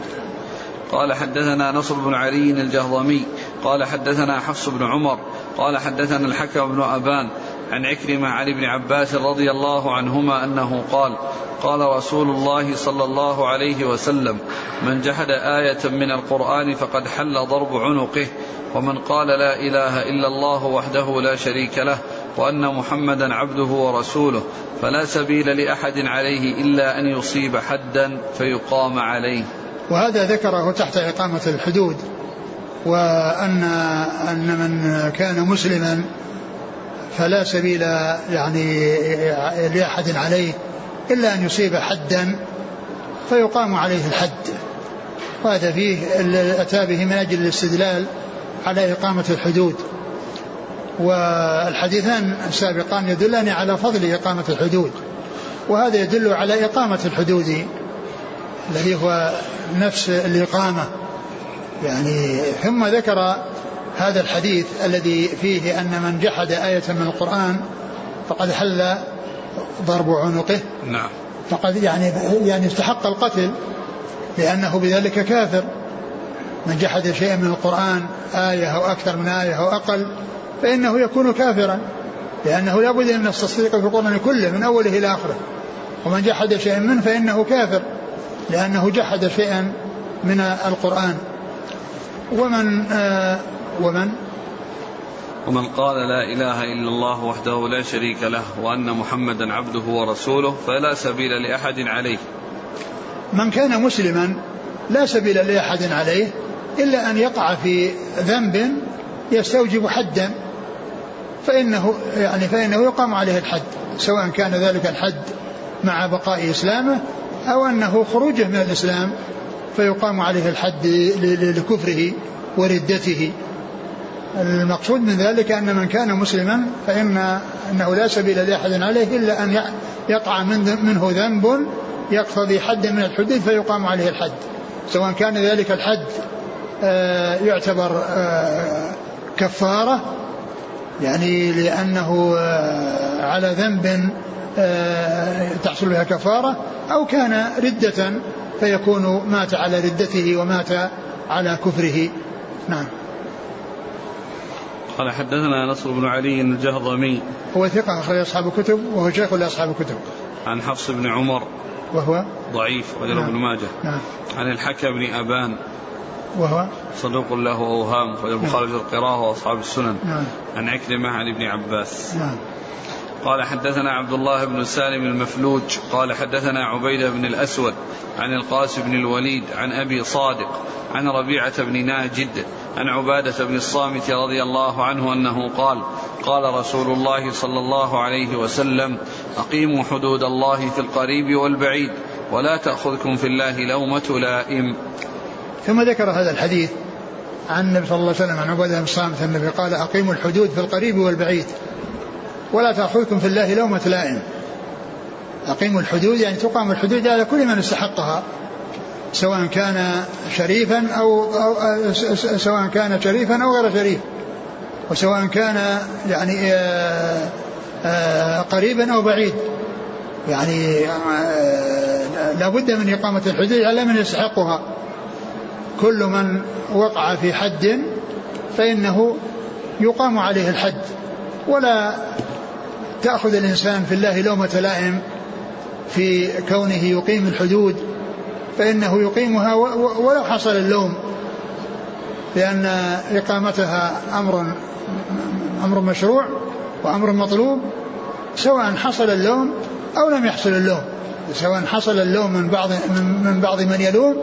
قال: حدثنا نصر بن علي الجهضمي قال: حدثنا حفص بن عمر قال: حدثنا الحكم بن أبان عن عكرمة عن ابن عباس رضي الله عنهما أنه قال: قال رسول الله صلى الله عليه وسلم: من جحد آية من القرآن فقد حل ضرب عنقه، ومن قال لا إله إلا الله وحده لا شريك له وأن محمدا عبده ورسوله فلا سبيل لأحد عليه إلا أن يصيب حدا فيقام عليه. وهذا ذكره تحت إقامة الحدود، وأن أن من كان مسلما فلا سبيل يعني لأحد عليه إلا أن يصيب حدا فيقام عليه الحد، وهذا فيه أتى به من أجل الاستدلال على إقامة الحدود. والحديثان السابقان يدلان على فضل إقامة الحدود، وهذا يدل على إقامة الحدود الذي هو نفس الإقامة يعني. ثم ذكر هذا الحديث الذي فيه أن من جحد آية من القرآن فقد حل ضرب عنقه، نعم فقد يعني يعني استحق القتل لأنه بذلك كافر. من جحد شيئا من القرآن آية أو أكثر من آية أو أقل فإنه يكون كافرا، لأنه لا بد من التصديق في القرآن كله من أوله إلى آخره. ومن جحد شيئا منه فإنه كافر لأنه جحد شيئا من القرآن. ومن آه ومن ومن قال لا إله إلا الله وحده لا شريك له وأن محمدا عبده ورسوله فلا سبيل لأحد عليه. من كان مسلما لا سبيل لأحد عليه إلا أن يقع في ذنب يستوجب حدا فإنه يعني فإنه يقام عليه الحد، سواء كان ذلك الحد مع بقاء إسلامه أو أنه خروجه من الإسلام فيقام عليه الحد لكفره وردته. المقصود من ذلك أن من كان مسلما فإن أنه لا سبيل لأحد عليه إلا أن يقع منه ذنب يقتضي حدا من الحدود فيقام عليه الحد، سواء كان ذلك الحد يعتبر كفارة يعني لأنه على ذنب تحصل بها كفارة، أو كان ردة فيكون مات على ردته ومات على كفره. نعم. قال: حدثنا نصر بن علي الجهضمي هو ثقة أخرج أصحاب الكتب وهو شيخ لأصحاب الكتب، عن حفص بن عمر وهو ضعيف وجل ابن ماجه، عن الحكم بن أبان وهو صدوق له أوهام فلم يخالف القراءة وأصحاب السنن. نعم. عن عكرمة عن ابن عباس. نعم. قال حدثنا عبد الله بن سالم المفلوج قال حدثنا عبيدة بن الأسود عن القاسم بن الوليد عن أبي صادق عن ربيعة بن ناجد عن عبادة بن الصامت رضي الله عنه أنه قال قال رسول الله صلى الله عليه وسلم أقيموا حدود الله في القريب والبعيد ولا تأخذكم في الله لومة لائم. ثم ذكر هذا الحديث عن النبي صلى الله عليه وسلم عن عبادة بن الصامت النبي قال أقيموا الحدود في القريب والبعيد ولا تأخذكم في الله لومة لائم. أقيموا الحدود يعني تقام الحدود على كل من استحقها سواء كان شريفا أو, أو سواء كان شريفا أو غير شريف وسواء كان يعني آآ آآ قريبا أو بعيد يعني لا بد من إقامة الحدود على من يستحقها. كل من وقع في حد فإنه يقام عليه الحد ولا تأخذ الإنسان في الله لومة لائم في كونه يقيم الحدود فإنه يقيمها ولو حصل اللوم لأن إقامتها أمر أمر مشروع وأمر مطلوب سواء حصل اللوم أو لم يحصل اللوم سواء حصل اللوم من بعض من بعض من يلوم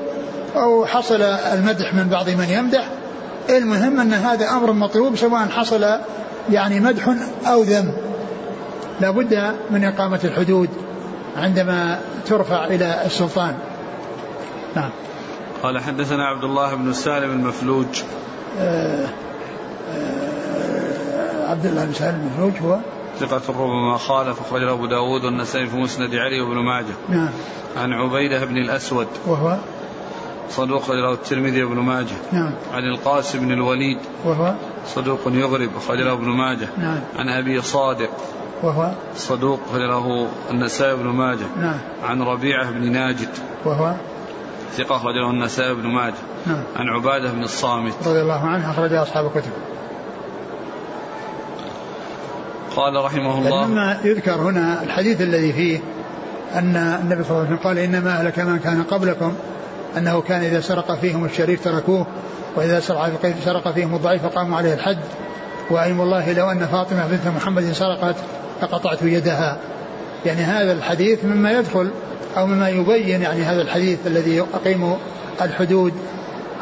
أو حصل المدح من بعض من يمدح. المهم أن هذا أمر مطلوب سواء حصل يعني مدح أو ذم لا بد من إقامة الحدود عندما ترفع إلى السلطان. نعم. قال حدثنا عبد الله بن سالم المفلوج آه آه عبد الله بن سالم المفلوج هو ثقة ربما خالف أخرجه أبو داود والنسائي في مسند علي وابن ماجه. نعم. عن عبيدة بن الأسود وهو صدوق أخرجه الترمذي وابن ماجه. نعم. عن القاسم بن الوليد وهو صدوق يغرب أخرجه ابن ماجه. نعم. عن أبي صادق وهو صدوق أخرجه النسائي وابن ماجه. نعم. عن ربيعة بن ناجد وهو ثقة أخرجه النسائي وابن ماجه. نعم. عن عبادة بن الصامت رضي الله عنه أخرجه أصحاب الكتب. قال رحمه الله لما يذكر هنا الحديث الذي فيه أن النبي صلى الله عليه وسلم قال إنما أهلك من كان قبلكم أنه كان إذا سرق فيهم الشريف تركوه وإذا سرق فيهم الضعيف قاموا عليه الحد وأيم الله لو أن فاطمة بنت محمد سرقت فقطعت يدها. يعني هذا الحديث مما يدخل أو مما يبين يعني هذا الحديث الذي أقيم الحدود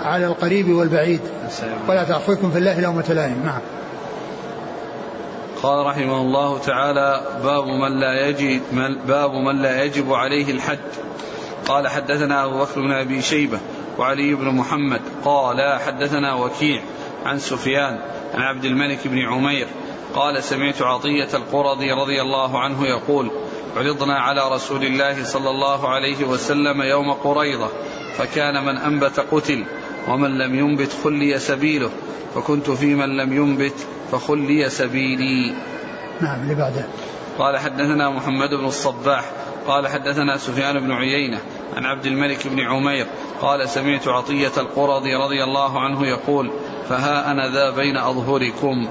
على القريب والبعيد ولا تأخذكم في الله لومة لائم. نعم. قال رحمه الله تعالى باب من لا يجب باب من لا يجب عليه الحد. قال حدثنا أبو بكر بن أبي شيبة وعلي بن محمد قال حدثنا وكيع عن سفيان عن عبد الملك بن عمير قال سمعت عطية القرظي رضي الله عنه يقول عرضنا على رسول الله صلى الله عليه وسلم يوم قريظة فكان من أنبت قتل ومن لم ينبت خلي سبيله فكنت في من لم ينبت فخلي سبيلي. نعم. لبعده قال حدثنا محمد بن الصباح قال حدثنا سفيان بن عيينة عن عبد الملك بن عمير قال سمعت عطية القرظي رضي الله عنه يقول فها أنا ذا بين أظهركم.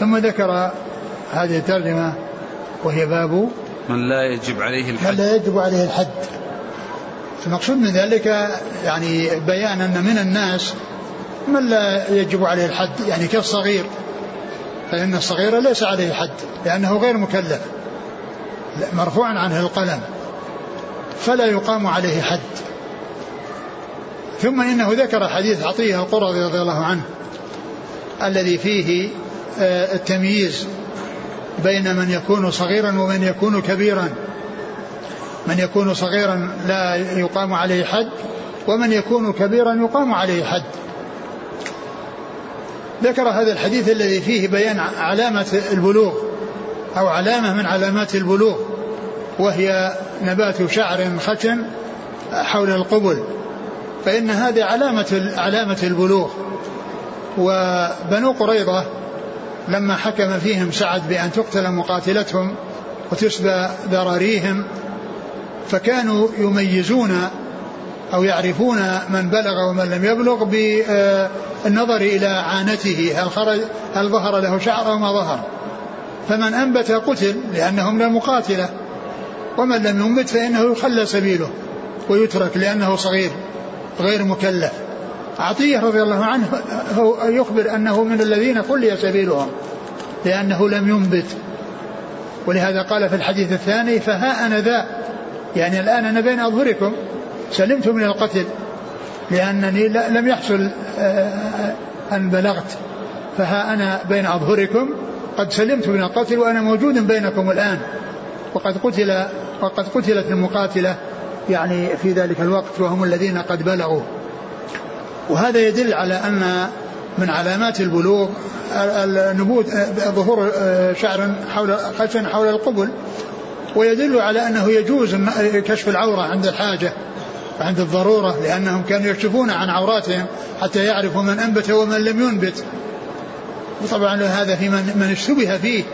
ثم ذكر هذه الترجمة وهي باب من لا يجب عليه الحد من لا يجب عليه الحد. المقصود من ذلك يعني بيان أن من الناس من لا يجب عليه الحد يعني كالصغير فإن الصغير ليس عليه حد لأنه غير مكلف مرفوع عنه القلم فلا يقام عليه حد. ثم إنه ذكر حديث عطية القرظي رضي الله عنه الذي فيه التمييز بين من يكون صغيرا ومن يكون كبيرا من يكون صغيرا لا يقام عليه حد ومن يكون كبيرا يقام عليه حد. ذكر هذا الحديث الذي فيه بيان علامة البلوغ أو علامة من علامات البلوغ وهي نبات شعر خشن حول القبل فإن هذه علامة, علامة البلوغ. وبنو قريظة لما حكم فيهم سعد بأن تقتل مقاتلتهم وتسبى ذراريهم فكانوا يميزون أو يعرفون من بلغ ومن لم يبلغ بالنظر إلى عانته هل خرج هل ظهر له شعر أو ما ظهر. فمن أنبت قتل لأنهم لا مقاتلة ومن لم ينبت فإنه يخلى سبيله ويترك لأنه صغير غير مكلف عطية رضي الله عنه هو يخبر أنه من الذين خلي سبيلهم لأنه لم ينبت, ولهذا قال في الحديث الثاني فها أنا ذا, يعني الآن أنا بين أظهركم سلمت من القتل لأنني لم يحصل أن بلغت, فها أنا بين أظهركم قد سلمت من القتل وأنا موجود بينكم الآن, وقد قتل وقد قتلت المقاتلة يعني في ذلك الوقت وهم الذين قد بلغوا. وهذا يدل على أن من علامات البلوغ النبوت ظهور شعر حول خشن حول القبل, ويدل على أنه يجوز كشف العورة عند الحاجة عند الضرورة, لأنهم كانوا يكشفون عن عوراتهم حتى يعرفوا من أنبت ومن لم ينبت. وطبعا هذا في من, من اشتبه فيه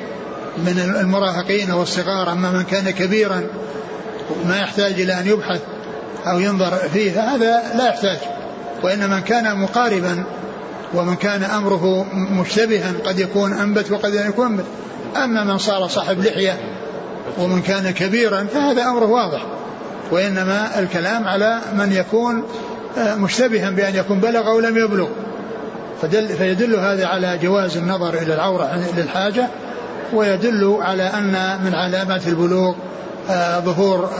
من المراهقين والصغار, أما من كان كبيرا ما يحتاج إلى أن يبحث أو ينظر فيه هذا لا يحتاج, وإن من كان مقاربا ومن كان أمره مشتبها قد يكون أنبت وقد يكون أنبت. أما من صار صاحب لحية ومن كان كبيرا فهذا أمره واضح, وإنما الكلام على من يكون مشتبها بأن يكون بلغ أو لم يبلغ. فيدل هذا على جواز النظر إلى العورة للحاجة, ويدل على أن من علامات البلوغ ظهور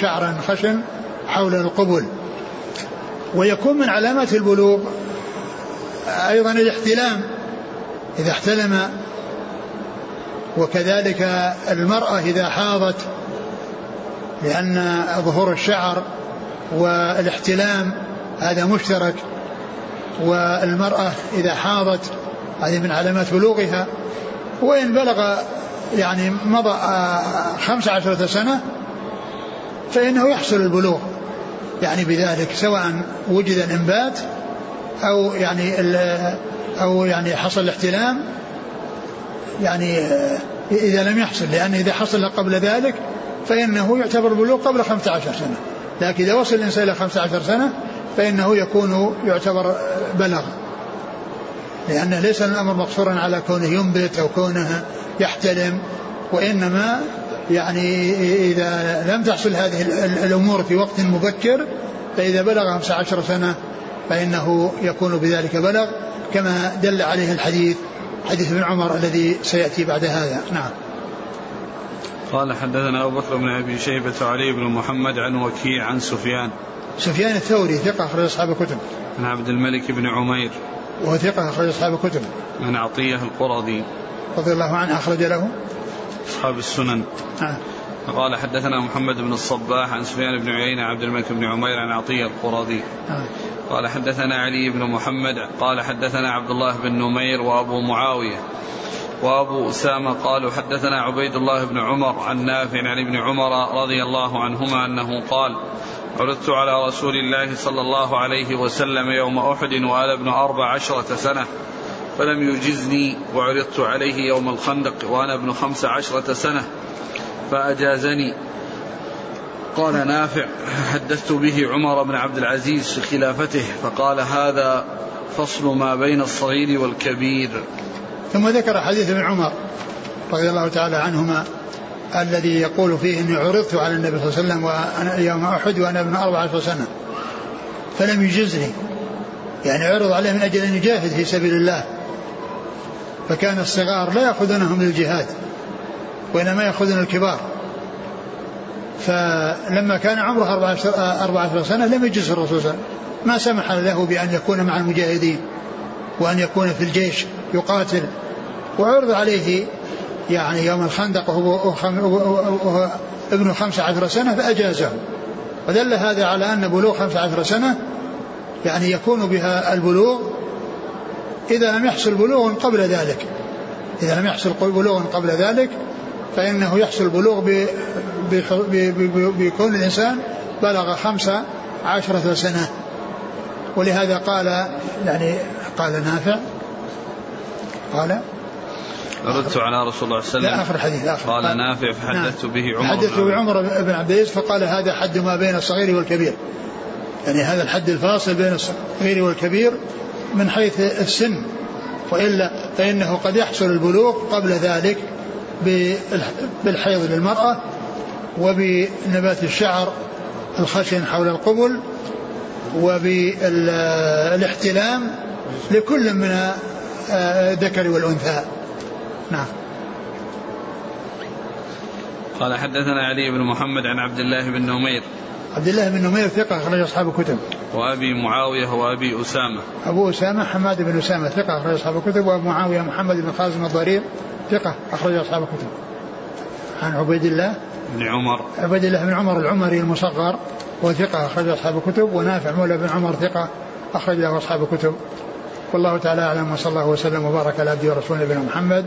شعر خشن حول القبل. ويكون من علامات البلوغ أيضا الاحتلام إذا احتلم, وكذلك المرأة إذا حاضت, لأن ظهور الشعر والاحتلام هذا مشترك, والمرأة إذا حاضت هذه من علامات بلوغها. وإن بلغ يعني مضى خمس عشرة سنة فإنه يحصل البلوغ يعني بذلك, سواء وجد الإنبات أو يعني أو يعني حصل الاحتلام, يعني إذا لم يحصل, لأن إذا حصل قبل ذلك فإنه يعتبر بلوغ قبل خمسة عشر سنة, لكن إذا وصل الإنسان إلى خمسة عشر سنة فإنه يكون يعتبر بلغ, لأنه ليس الأمر مقصورا على كونه ينبت أو كونه يحتلم, وإنما يعني إذا لم تحصل هذه الأمور في وقت مبكر فإذا بلغ خمسة عشر سنة فإنه يكون بذلك بلغ, كما دل عليه الحديث حديث ابن عمر الذي سيأتي بعد هذا. نعم. قال حدثنا أبو بكر بن أبي شيبة علي بن محمد عن وكيع عن سفيان سفيان الثوري ثقة أخرج أصحاب الكتب, عن عبد الملك بن عمير وهو ثقة أخرج أصحاب الكتب, عن عطية القرظي رضي الله عنه أخرج له أصحاب السنن. آه. قال حدثنا محمد بن الصباح عن سفيان بن عيينة عبد الملك بن عمير عن عطية القرظي. آه. قال حدثنا علي بن محمد قال حدثنا عبد الله بن نمير وأبو معاوية وأبو أسامة قالوا حدثنا عبيد الله بن عمر عن نافع عن ابن عمر رضي الله عنهما أنه قال عرضت على رسول الله صلى الله عليه وسلم يوم أحد وأنا ابن أربع عشرة سنة فلم يجزني, وعرضت عليه يوم الخندق وأنا ابن خمس عشرة سنة فأجازني. قال نافع حدثت به عمر بن عبد العزيز في خلافته فقال هذا فصل ما بين الصغير والكبير. ثم ذكر حديث ابن عمر رضي الله تعالى عنهما الذي يقول فيه أني عرضت على النبي صلى الله عليه وسلم يوم أحد وأنا ابن أربعة سنة فلم يجزني, يعني عرض عليه من أجل أن يجاهد في سبيل الله, فكان الصغار لا يأخذونهم للجهاد وإنما يأخذون الكبار, فلما كان عمره أربعة سنة لم يجز الرسول صلى الله عليه وسلم, ما سمح له بأن يكون مع المجاهدين وأن يكون في الجيش يقاتل, وعرض عليه يعني يوم الخندق وهو ابن خمس عشرة سنة فأجازه. ودل هذا على أن بلوغ خمس عشرة سنة يعني يكون بها البلوغ إذا لم يحصل بلوغ قبل ذلك, إذا لم يحصل بلوغ قبل ذلك فإنه يحصل بلوغ بكون الإنسان بلغ خمس عشرة سنة. ولهذا قال يعني قال نافع قال ردت على رسول الله صلى الله عليه وسلم آخر حديث آخر قال نافع فحدثت به عمر حدثت به عمر بن عبد العزيز فقال هذا حد ما بين الصغير والكبير, يعني هذا الحد الفاصل بين الصغير والكبير من حيث السن, وإلا فإنه قد يحصل البلوغ قبل ذلك بالحيض للمرأة وبنبات الشعر الخشن حول القبل وبالاحتلام لكل من الذكر والأنثى. نعم. قال حدثنا علي بن محمد عن عبد الله بن نمير. عبد الله بن نمير ثقة أخرج أصحاب الكتب. وأبي معاوية وأبي أسامة. أبو أسامة حماد بن أسامة ثقة أخرج أصحاب الكتب. وأبو معاوية محمد بن خازم الضرير ثقة أخرج أصحاب الكتب. عن عبيد الله بن عمر. عبيد الله بن عمر العمري المصغر وثقة أخرج أصحاب الكتب. ونافع مولى بن عمر ثقة أخرج له أصحاب الكتب. والله تعالى أعلم، وصلى الله وسلم وبارك على عبده ورسوله بن محمد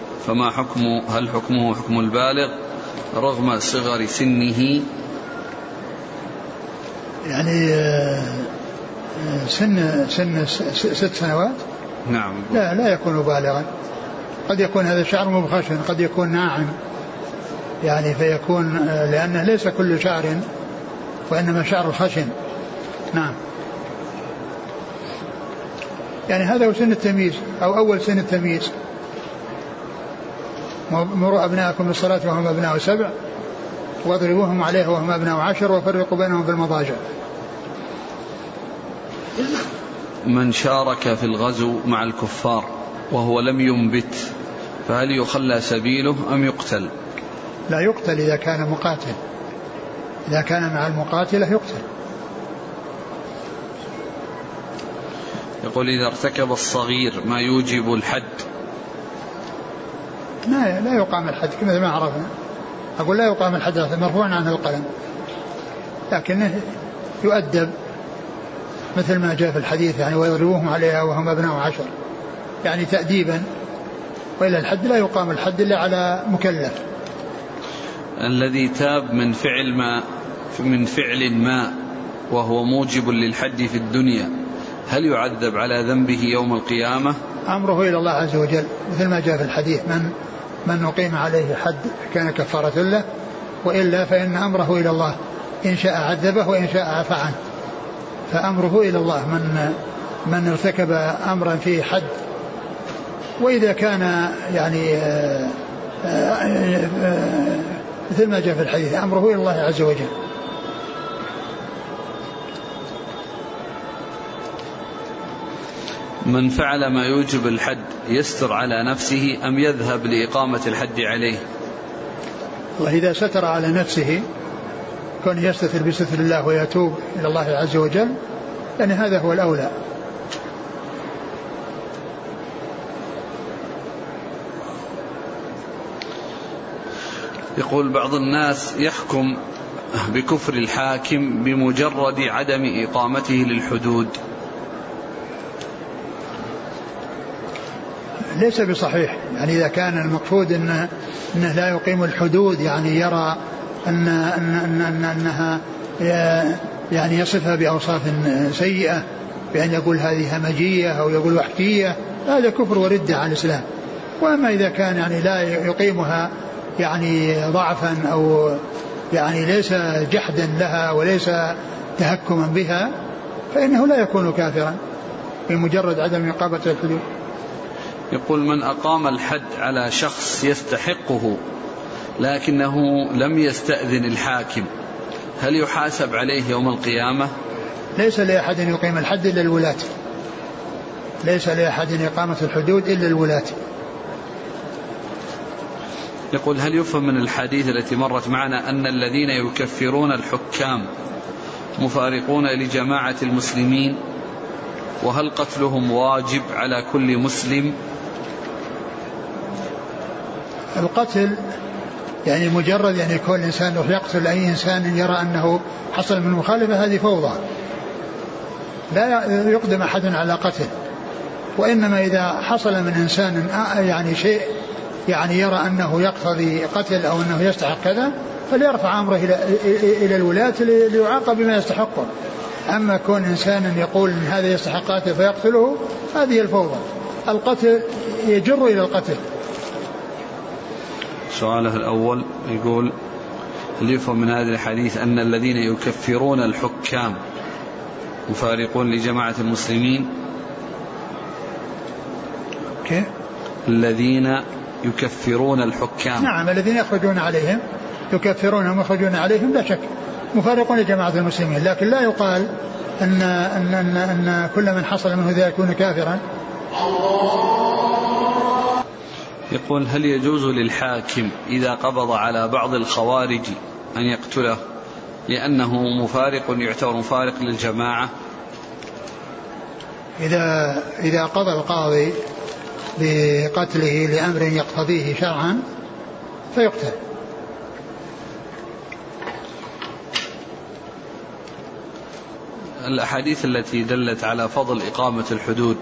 فما حكمه؟ هل حكمه حكم البالغ رغم صغر سنه؟ يعني سن سن ست سنوات نعم، لا لا يكون بالغا. قد يكون هذا الشعر مبخشا، قد يكون ناعم يعني، فيكون لأنه ليس كل شعر وإنما شعر الخشن. نعم، يعني هذا هو سن التمييز أو أول سن التمييز. مروا أبناءكم بالصلاة وهم أبناء سبع واضربوهم عليها وهم أبناء عشر وفرقوا بينهم في المضاجع. من شارك في الغزو مع الكفار وهو لم ينبت فهل يخلى سبيله أم يقتل؟ لا يقتل إذا كان مقاتل، إذا كان مع المقاتلة يقتل. يقول إذا ارتكب الصغير ما يوجب الحد. لا لا يقام الحد كما ما عرفنا، أقول لا يقام الحد، مرفوع عنه القلم، لكنه يؤدب مثل ما جاء في الحديث، يعني ويضربوهم عليها وهم أبناء عشر، يعني تأديبا، وإلا الحد لا يقام الحد إلا على مكلف. الذي تاب من فعل ما من فعل ما وهو موجب للحد في الدنيا هل يعذب على ذنبه يوم القيامة؟ أمره إلى الله عز وجل، مثل ما جاء في الحديث من من نقيم عليه حد كان كفارة له، وإلا فإن أمره إلى الله، إن شاء عذبه وإن شاء عفى عنه، فأمره إلى الله من من ارتكب أمرا فيه حد. وإذا كان يعني مثل ما جاء في الحديث أمره إلى الله عز وجل. من فعل ما يوجب الحد يستر على نفسه أم يذهب لإقامة الحد عليه؟ وإذا ستر على نفسه كان يستتر بستر الله ويتوب إلى الله عز وجل، لأن هذا هو الأولى. يقول بعض الناس يحكم بكفر الحاكم بمجرد عدم إقامته للحدود. ليس بصحيح، يعني إذا كان المقصود إنه, إنه لا يقيم الحدود، يعني يرى أن أن أن أنها يعني يصفها بأوصاف سيئة، بأن يقول هذه همجية أو يقول وحكية، هذا كفر وردة عن الإسلام. وأما إذا كان يعني لا يقيمها يعني ضعفا أو يعني ليس جحدا لها وليس تهكما بها فإنه لا يكون كافرا بمجرد عدم إقامة الحدود. يقول من أقام الحد على شخص يستحقه لكنه لم يستأذن الحاكم هل يحاسب عليه يوم القيامة؟ ليس لأحد يقيم الحد إلا الولاة، ليس لأحد إقامة الحدود إلا الولاة. يقول هل يفهم من الحديث التي مرت معنا أن الذين يكفرون الحكام مفارقون لجماعة المسلمين؟ وهل قتلهم واجب على كل مسلم؟ القتل يعني مجرد يعني كل إنسان يقتل أي إنسان يرى أنه حصل من مخالفة، هذه فوضى، لا يقدم أحد على قتل. وإنما إذا حصل من إنسان يعني شيء يعني يرى أنه يقتضي قتل أو أنه يستحق كذا فليرفع أمره إلى الولاة ليعاقب بما يستحقه، أما كون إنسان يقول إن هذا يستحقاته فيقتله هذه الفوضى. القتل يجر إلى القتل. سؤاله الأول يقول: هل يفهم من هذا الحديث أن الذين يكفرون الحكام مفارقون لجماعة المسلمين؟ okay. الذين يكفرون الحكام. نعم، الذين يخرجون عليهم يكفرونهم ويخرجون عليهم لا شك مفارقون لجماعة المسلمين، لكن لا يقال أن, أن, أن, أن كل من حصل منه ذلك يكون كافرا. يقول: هل يجوز للحاكم إذا قبض على بعض الخوارج أن يقتله لأنه مفارق يعتبر مفارق للجماعة؟ إذا إذا قضى القاضي بقتله لأمر يقتضيه شرعا فيقتل. الأحاديث التي دلت على فضل إقامة الحدود،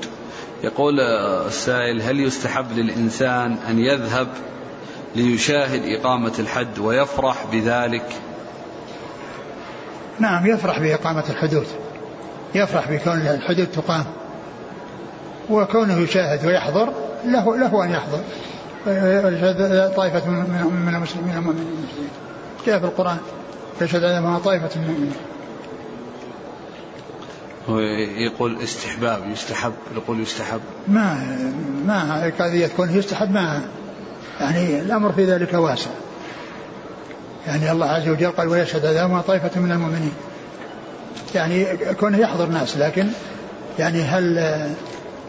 يقول السائل: هل يستحب للإنسان أن يذهب ليشاهد إقامة الحد ويفرح بذلك؟ نعم، يفرح بإقامة الحدود، يفرح بكون الحدود تقام، وكونه يشاهد ويحضر له له أن يحضر. طائفة من المسلمين المؤمنين جاء في القرآن يشهد عليها طائفة من المؤمنين. يقول استحباب، يستحب، يقول يستحب، ما ما قضية تكون يستحب، ما يعني الأمر في ذلك واسع، يعني الله عز وجل قال: ويشهد عليهما طائفة من المؤمنين، يعني كونه يحضر ناس. لكن يعني هل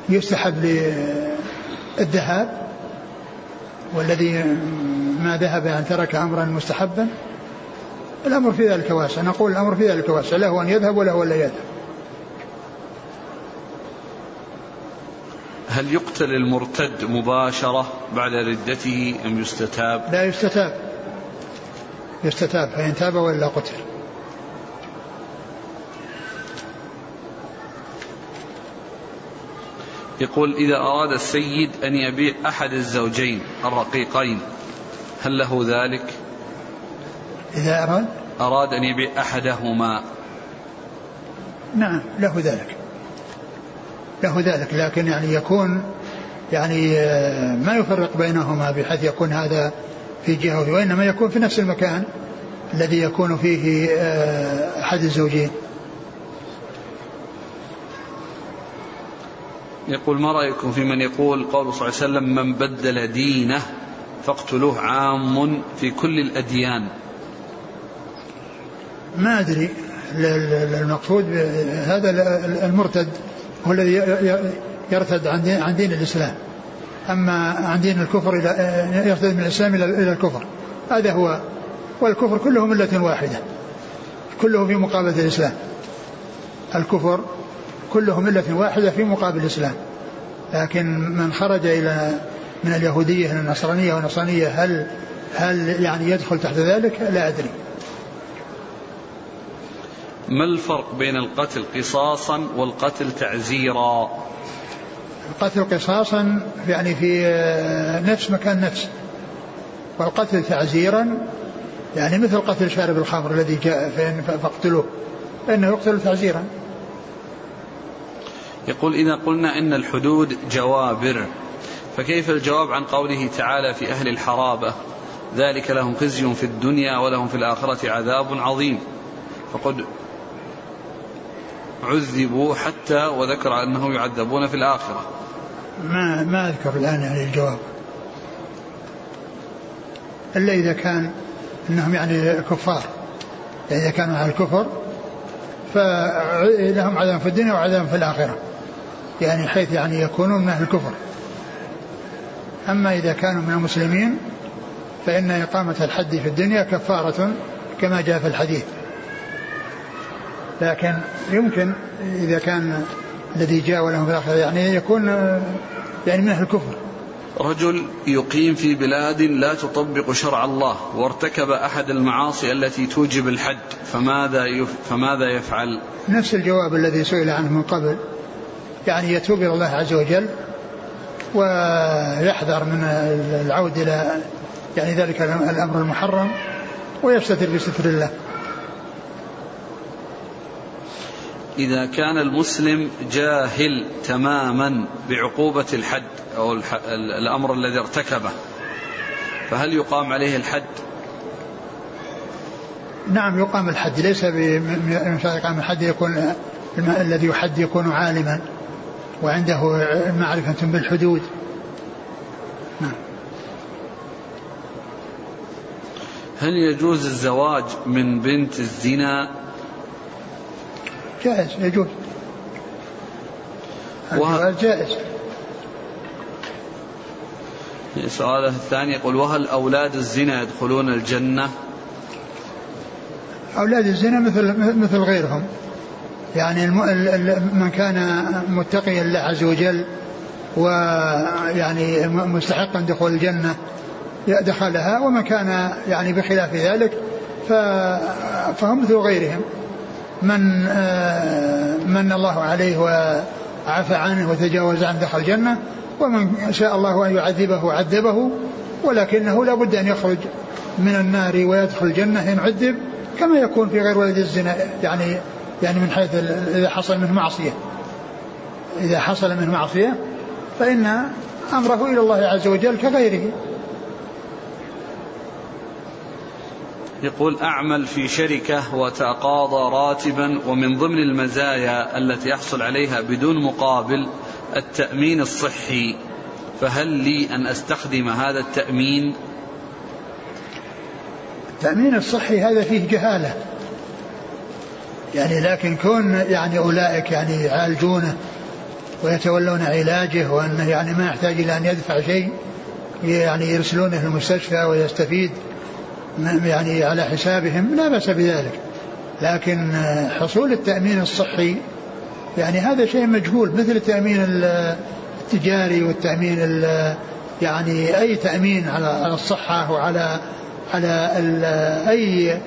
يستحب للذهاب والذي ما ذهب أن ترك أمرا مستحبا؟ الأمر في ذلك واسع، نقول الأمر في ذلك واسع، له أن يذهب وله أن لا يذهب. هل يقتل المرتد مباشرة بعد ردته أم يستتاب؟ لا يستتاب، يستتاب، فإن تاب ولا قتل. يقول: إذا أراد السيد أن يبيع أحد الزوجين الرقيقين هل له ذلك؟ إذا أراد أراد أن يبيع أحدهما. نعم، له ذلك، له ذلك، لكن يعني يكون يعني ما يفرق بينهما بحيث يكون هذا في جهة، وإنما يكون في نفس المكان الذي يكون فيه أحد الزوجين. يقول: ما رأيكم في من يقول قول صلى الله عليه وسلم: من بدل دينه فاقتلوه، عام في كل الأديان؟ ما أدري، المقصود هذا المرتد هو الذي يرتد عن دين الإسلام، أما عن دين الكفر يرتد من الإسلام إلى الكفر، هذا هو. والكفر كله ملة واحدة، كله في مقابلة الإسلام، الكفر كله ملة واحدة في مقابل الإسلام. لكن من خرج إلى من اليهودية إلى النصرانية والنصرانية هل هل يعني يدخل تحت ذلك؟ لا أدري. ما الفرق بين القتل قصاصا والقتل تعزيرا؟ القتل قصاصا يعني في نفس مكان نفس، والقتل تعزيرا يعني مثل قتل شارب الخمر الذي جاء فاقتلوه، فإنه يقتل تعزيرا. يقول: إذا قلنا إن الحدود جوابر فكيف الجواب عن قوله تعالى في أهل الحرابة: ذلك لهم خزي في الدنيا ولهم في الآخرة عذاب عظيم، فقد عذبوا حتى وذكر أنه يعذبون في الآخرة؟ ما ما أذكر الآن يعني الجواب، إلا إذا كان أنهم يعني كفار، يعني إذا كانوا على الكفر فلهم عذاب في الدنيا وعذاب في الآخرة، يعني حيث يعني يكونون من أهل الكفر. أما إذا كانوا من المسلمين فإن إقامة الحد في الدنيا كفارة كما جاء في الحديث، لكن يمكن إذا كان الذي جاء ولهم في الآخرة يعني يكون يعني من أهل الكفر. رجل يقيم في بلاد لا تطبق شرع الله وارتكب أحد المعاصي التي توجب الحد، فماذا فماذا يفعل؟ نفس الجواب الذي سئل عنه من قبل، يعني يتوب إلى الله عز وجل ويحذر من العود إلى يعني ذلك الأمر المحرم ويستتر بستر الله. إذا كان المسلم جاهل تماما بعقوبة الحد أو الأمر الذي ارتكبه فهل يقام عليه الحد؟ نعم يقام الحد، ليس بمشاركة الحد يكون الذي يحد يكون عالما وعنده معرفة بالحدود. نعم. هل يجوز الزواج من بنت الزنا؟ جائز، يجوز و... جائز. سؤاله الثاني يقول وهل أولاد الزنا يدخلون الجنة؟ أولاد الزنا مثل مثل غيرهم، يعني الم... من كان متقيا الله عز وجل ويعني مستحقا دخول الجنة دخلها، ومن كان يعني بخلاف ذلك ف... فهم مثل غيرهم، من من الله عليه وعفى عنه وتجاوز عنه دخل الجنة، ومن شاء الله أن يعذبه عذبه، ولكنه لا بد أن يخرج من النار ويدخل الجنة إن عذب، كما يكون في غير ولد الزنا، يعني يعني من حيث إذا حصل منه معصية، إذا حصل منه معصية فإن أمره إلى الله عز وجل كغيره. يقول أعمل في شركة وتقاضى راتبا، ومن ضمن المزايا التي يحصل عليها بدون مقابل التأمين الصحي، فهل لي أن أستخدم هذا التأمين؟ التأمين الصحي هذا فيه جهالة يعني، لكن كون يعني أولئك يعني يعالجونه ويتولون علاجه وأنه يعني ما يحتاج إلى أن يدفع شيء، يعني يرسلونه للمستشفى ويستفيد يعني على حسابهم لا بأس بذلك، لكن حصول التأمين الصحي يعني هذا شيء مجهول، مثل التأمين التجاري والتأمين يعني أي تأمين على الصحة وعلى على أي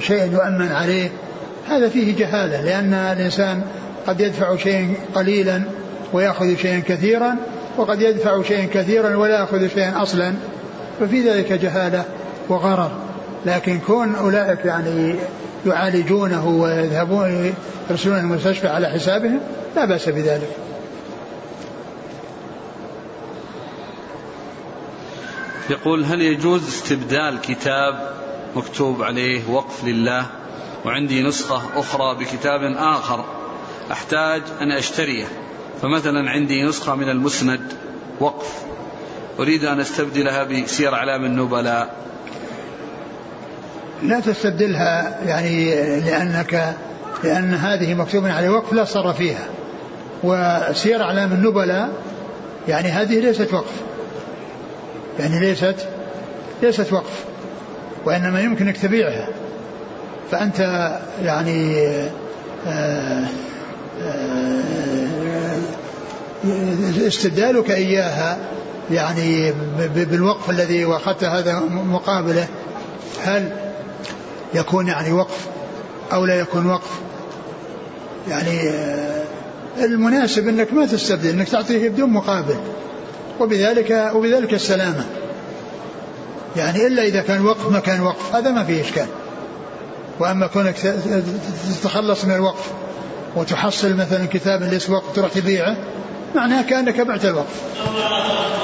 شيء يؤمن عليه، هذا فيه جهالة، لأن الإنسان قد يدفع شيئا قليلا ويأخذ شيئا كثيرا، وقد يدفع شيئا كثيرا ولا يأخذ شيئا أصلا، ففي ذلك جهالة وغرر، لكن كون أولئك يعني يعالجونه ويذهبون يرسلون المستشفى على حسابهم لا بأس بذلك. يقول هل يجوز استبدال كتاب مكتوب عليه وقف لله وعندي نسخة أخرى بكتاب آخر أحتاج أن أشتريه، فمثلا عندي نسخة من المسند وقف أريد أن أستبدلها بسير أعلام النبلاء؟ لا تستبدلها يعني، لأنك لأن هذه مكتوب على وقف لا صر فيها، وسير أعلام النبلاء يعني هذه ليست وقف، يعني ليست ليست وقف، وإنما يمكنك تبيعها، فأنت يعني آآ آآ استبدالك إياها يعني بالوقف الذي وأخذت هذا مقابله، هل يكون يعني وقف أو لا يكون وقف؟ يعني المناسب أنك ما تستبدل، أنك تعطيه بدون مقابل، وبذلك وبذلك السلامة يعني، إلا إذا كان وقف ما كان وقف هذا ما فيه إشكال، وأما كونك تتخلص من الوقف وتحصل مثلا كتاب ليس وقف تروح تبيعه معناه كأنك بعت الوقف.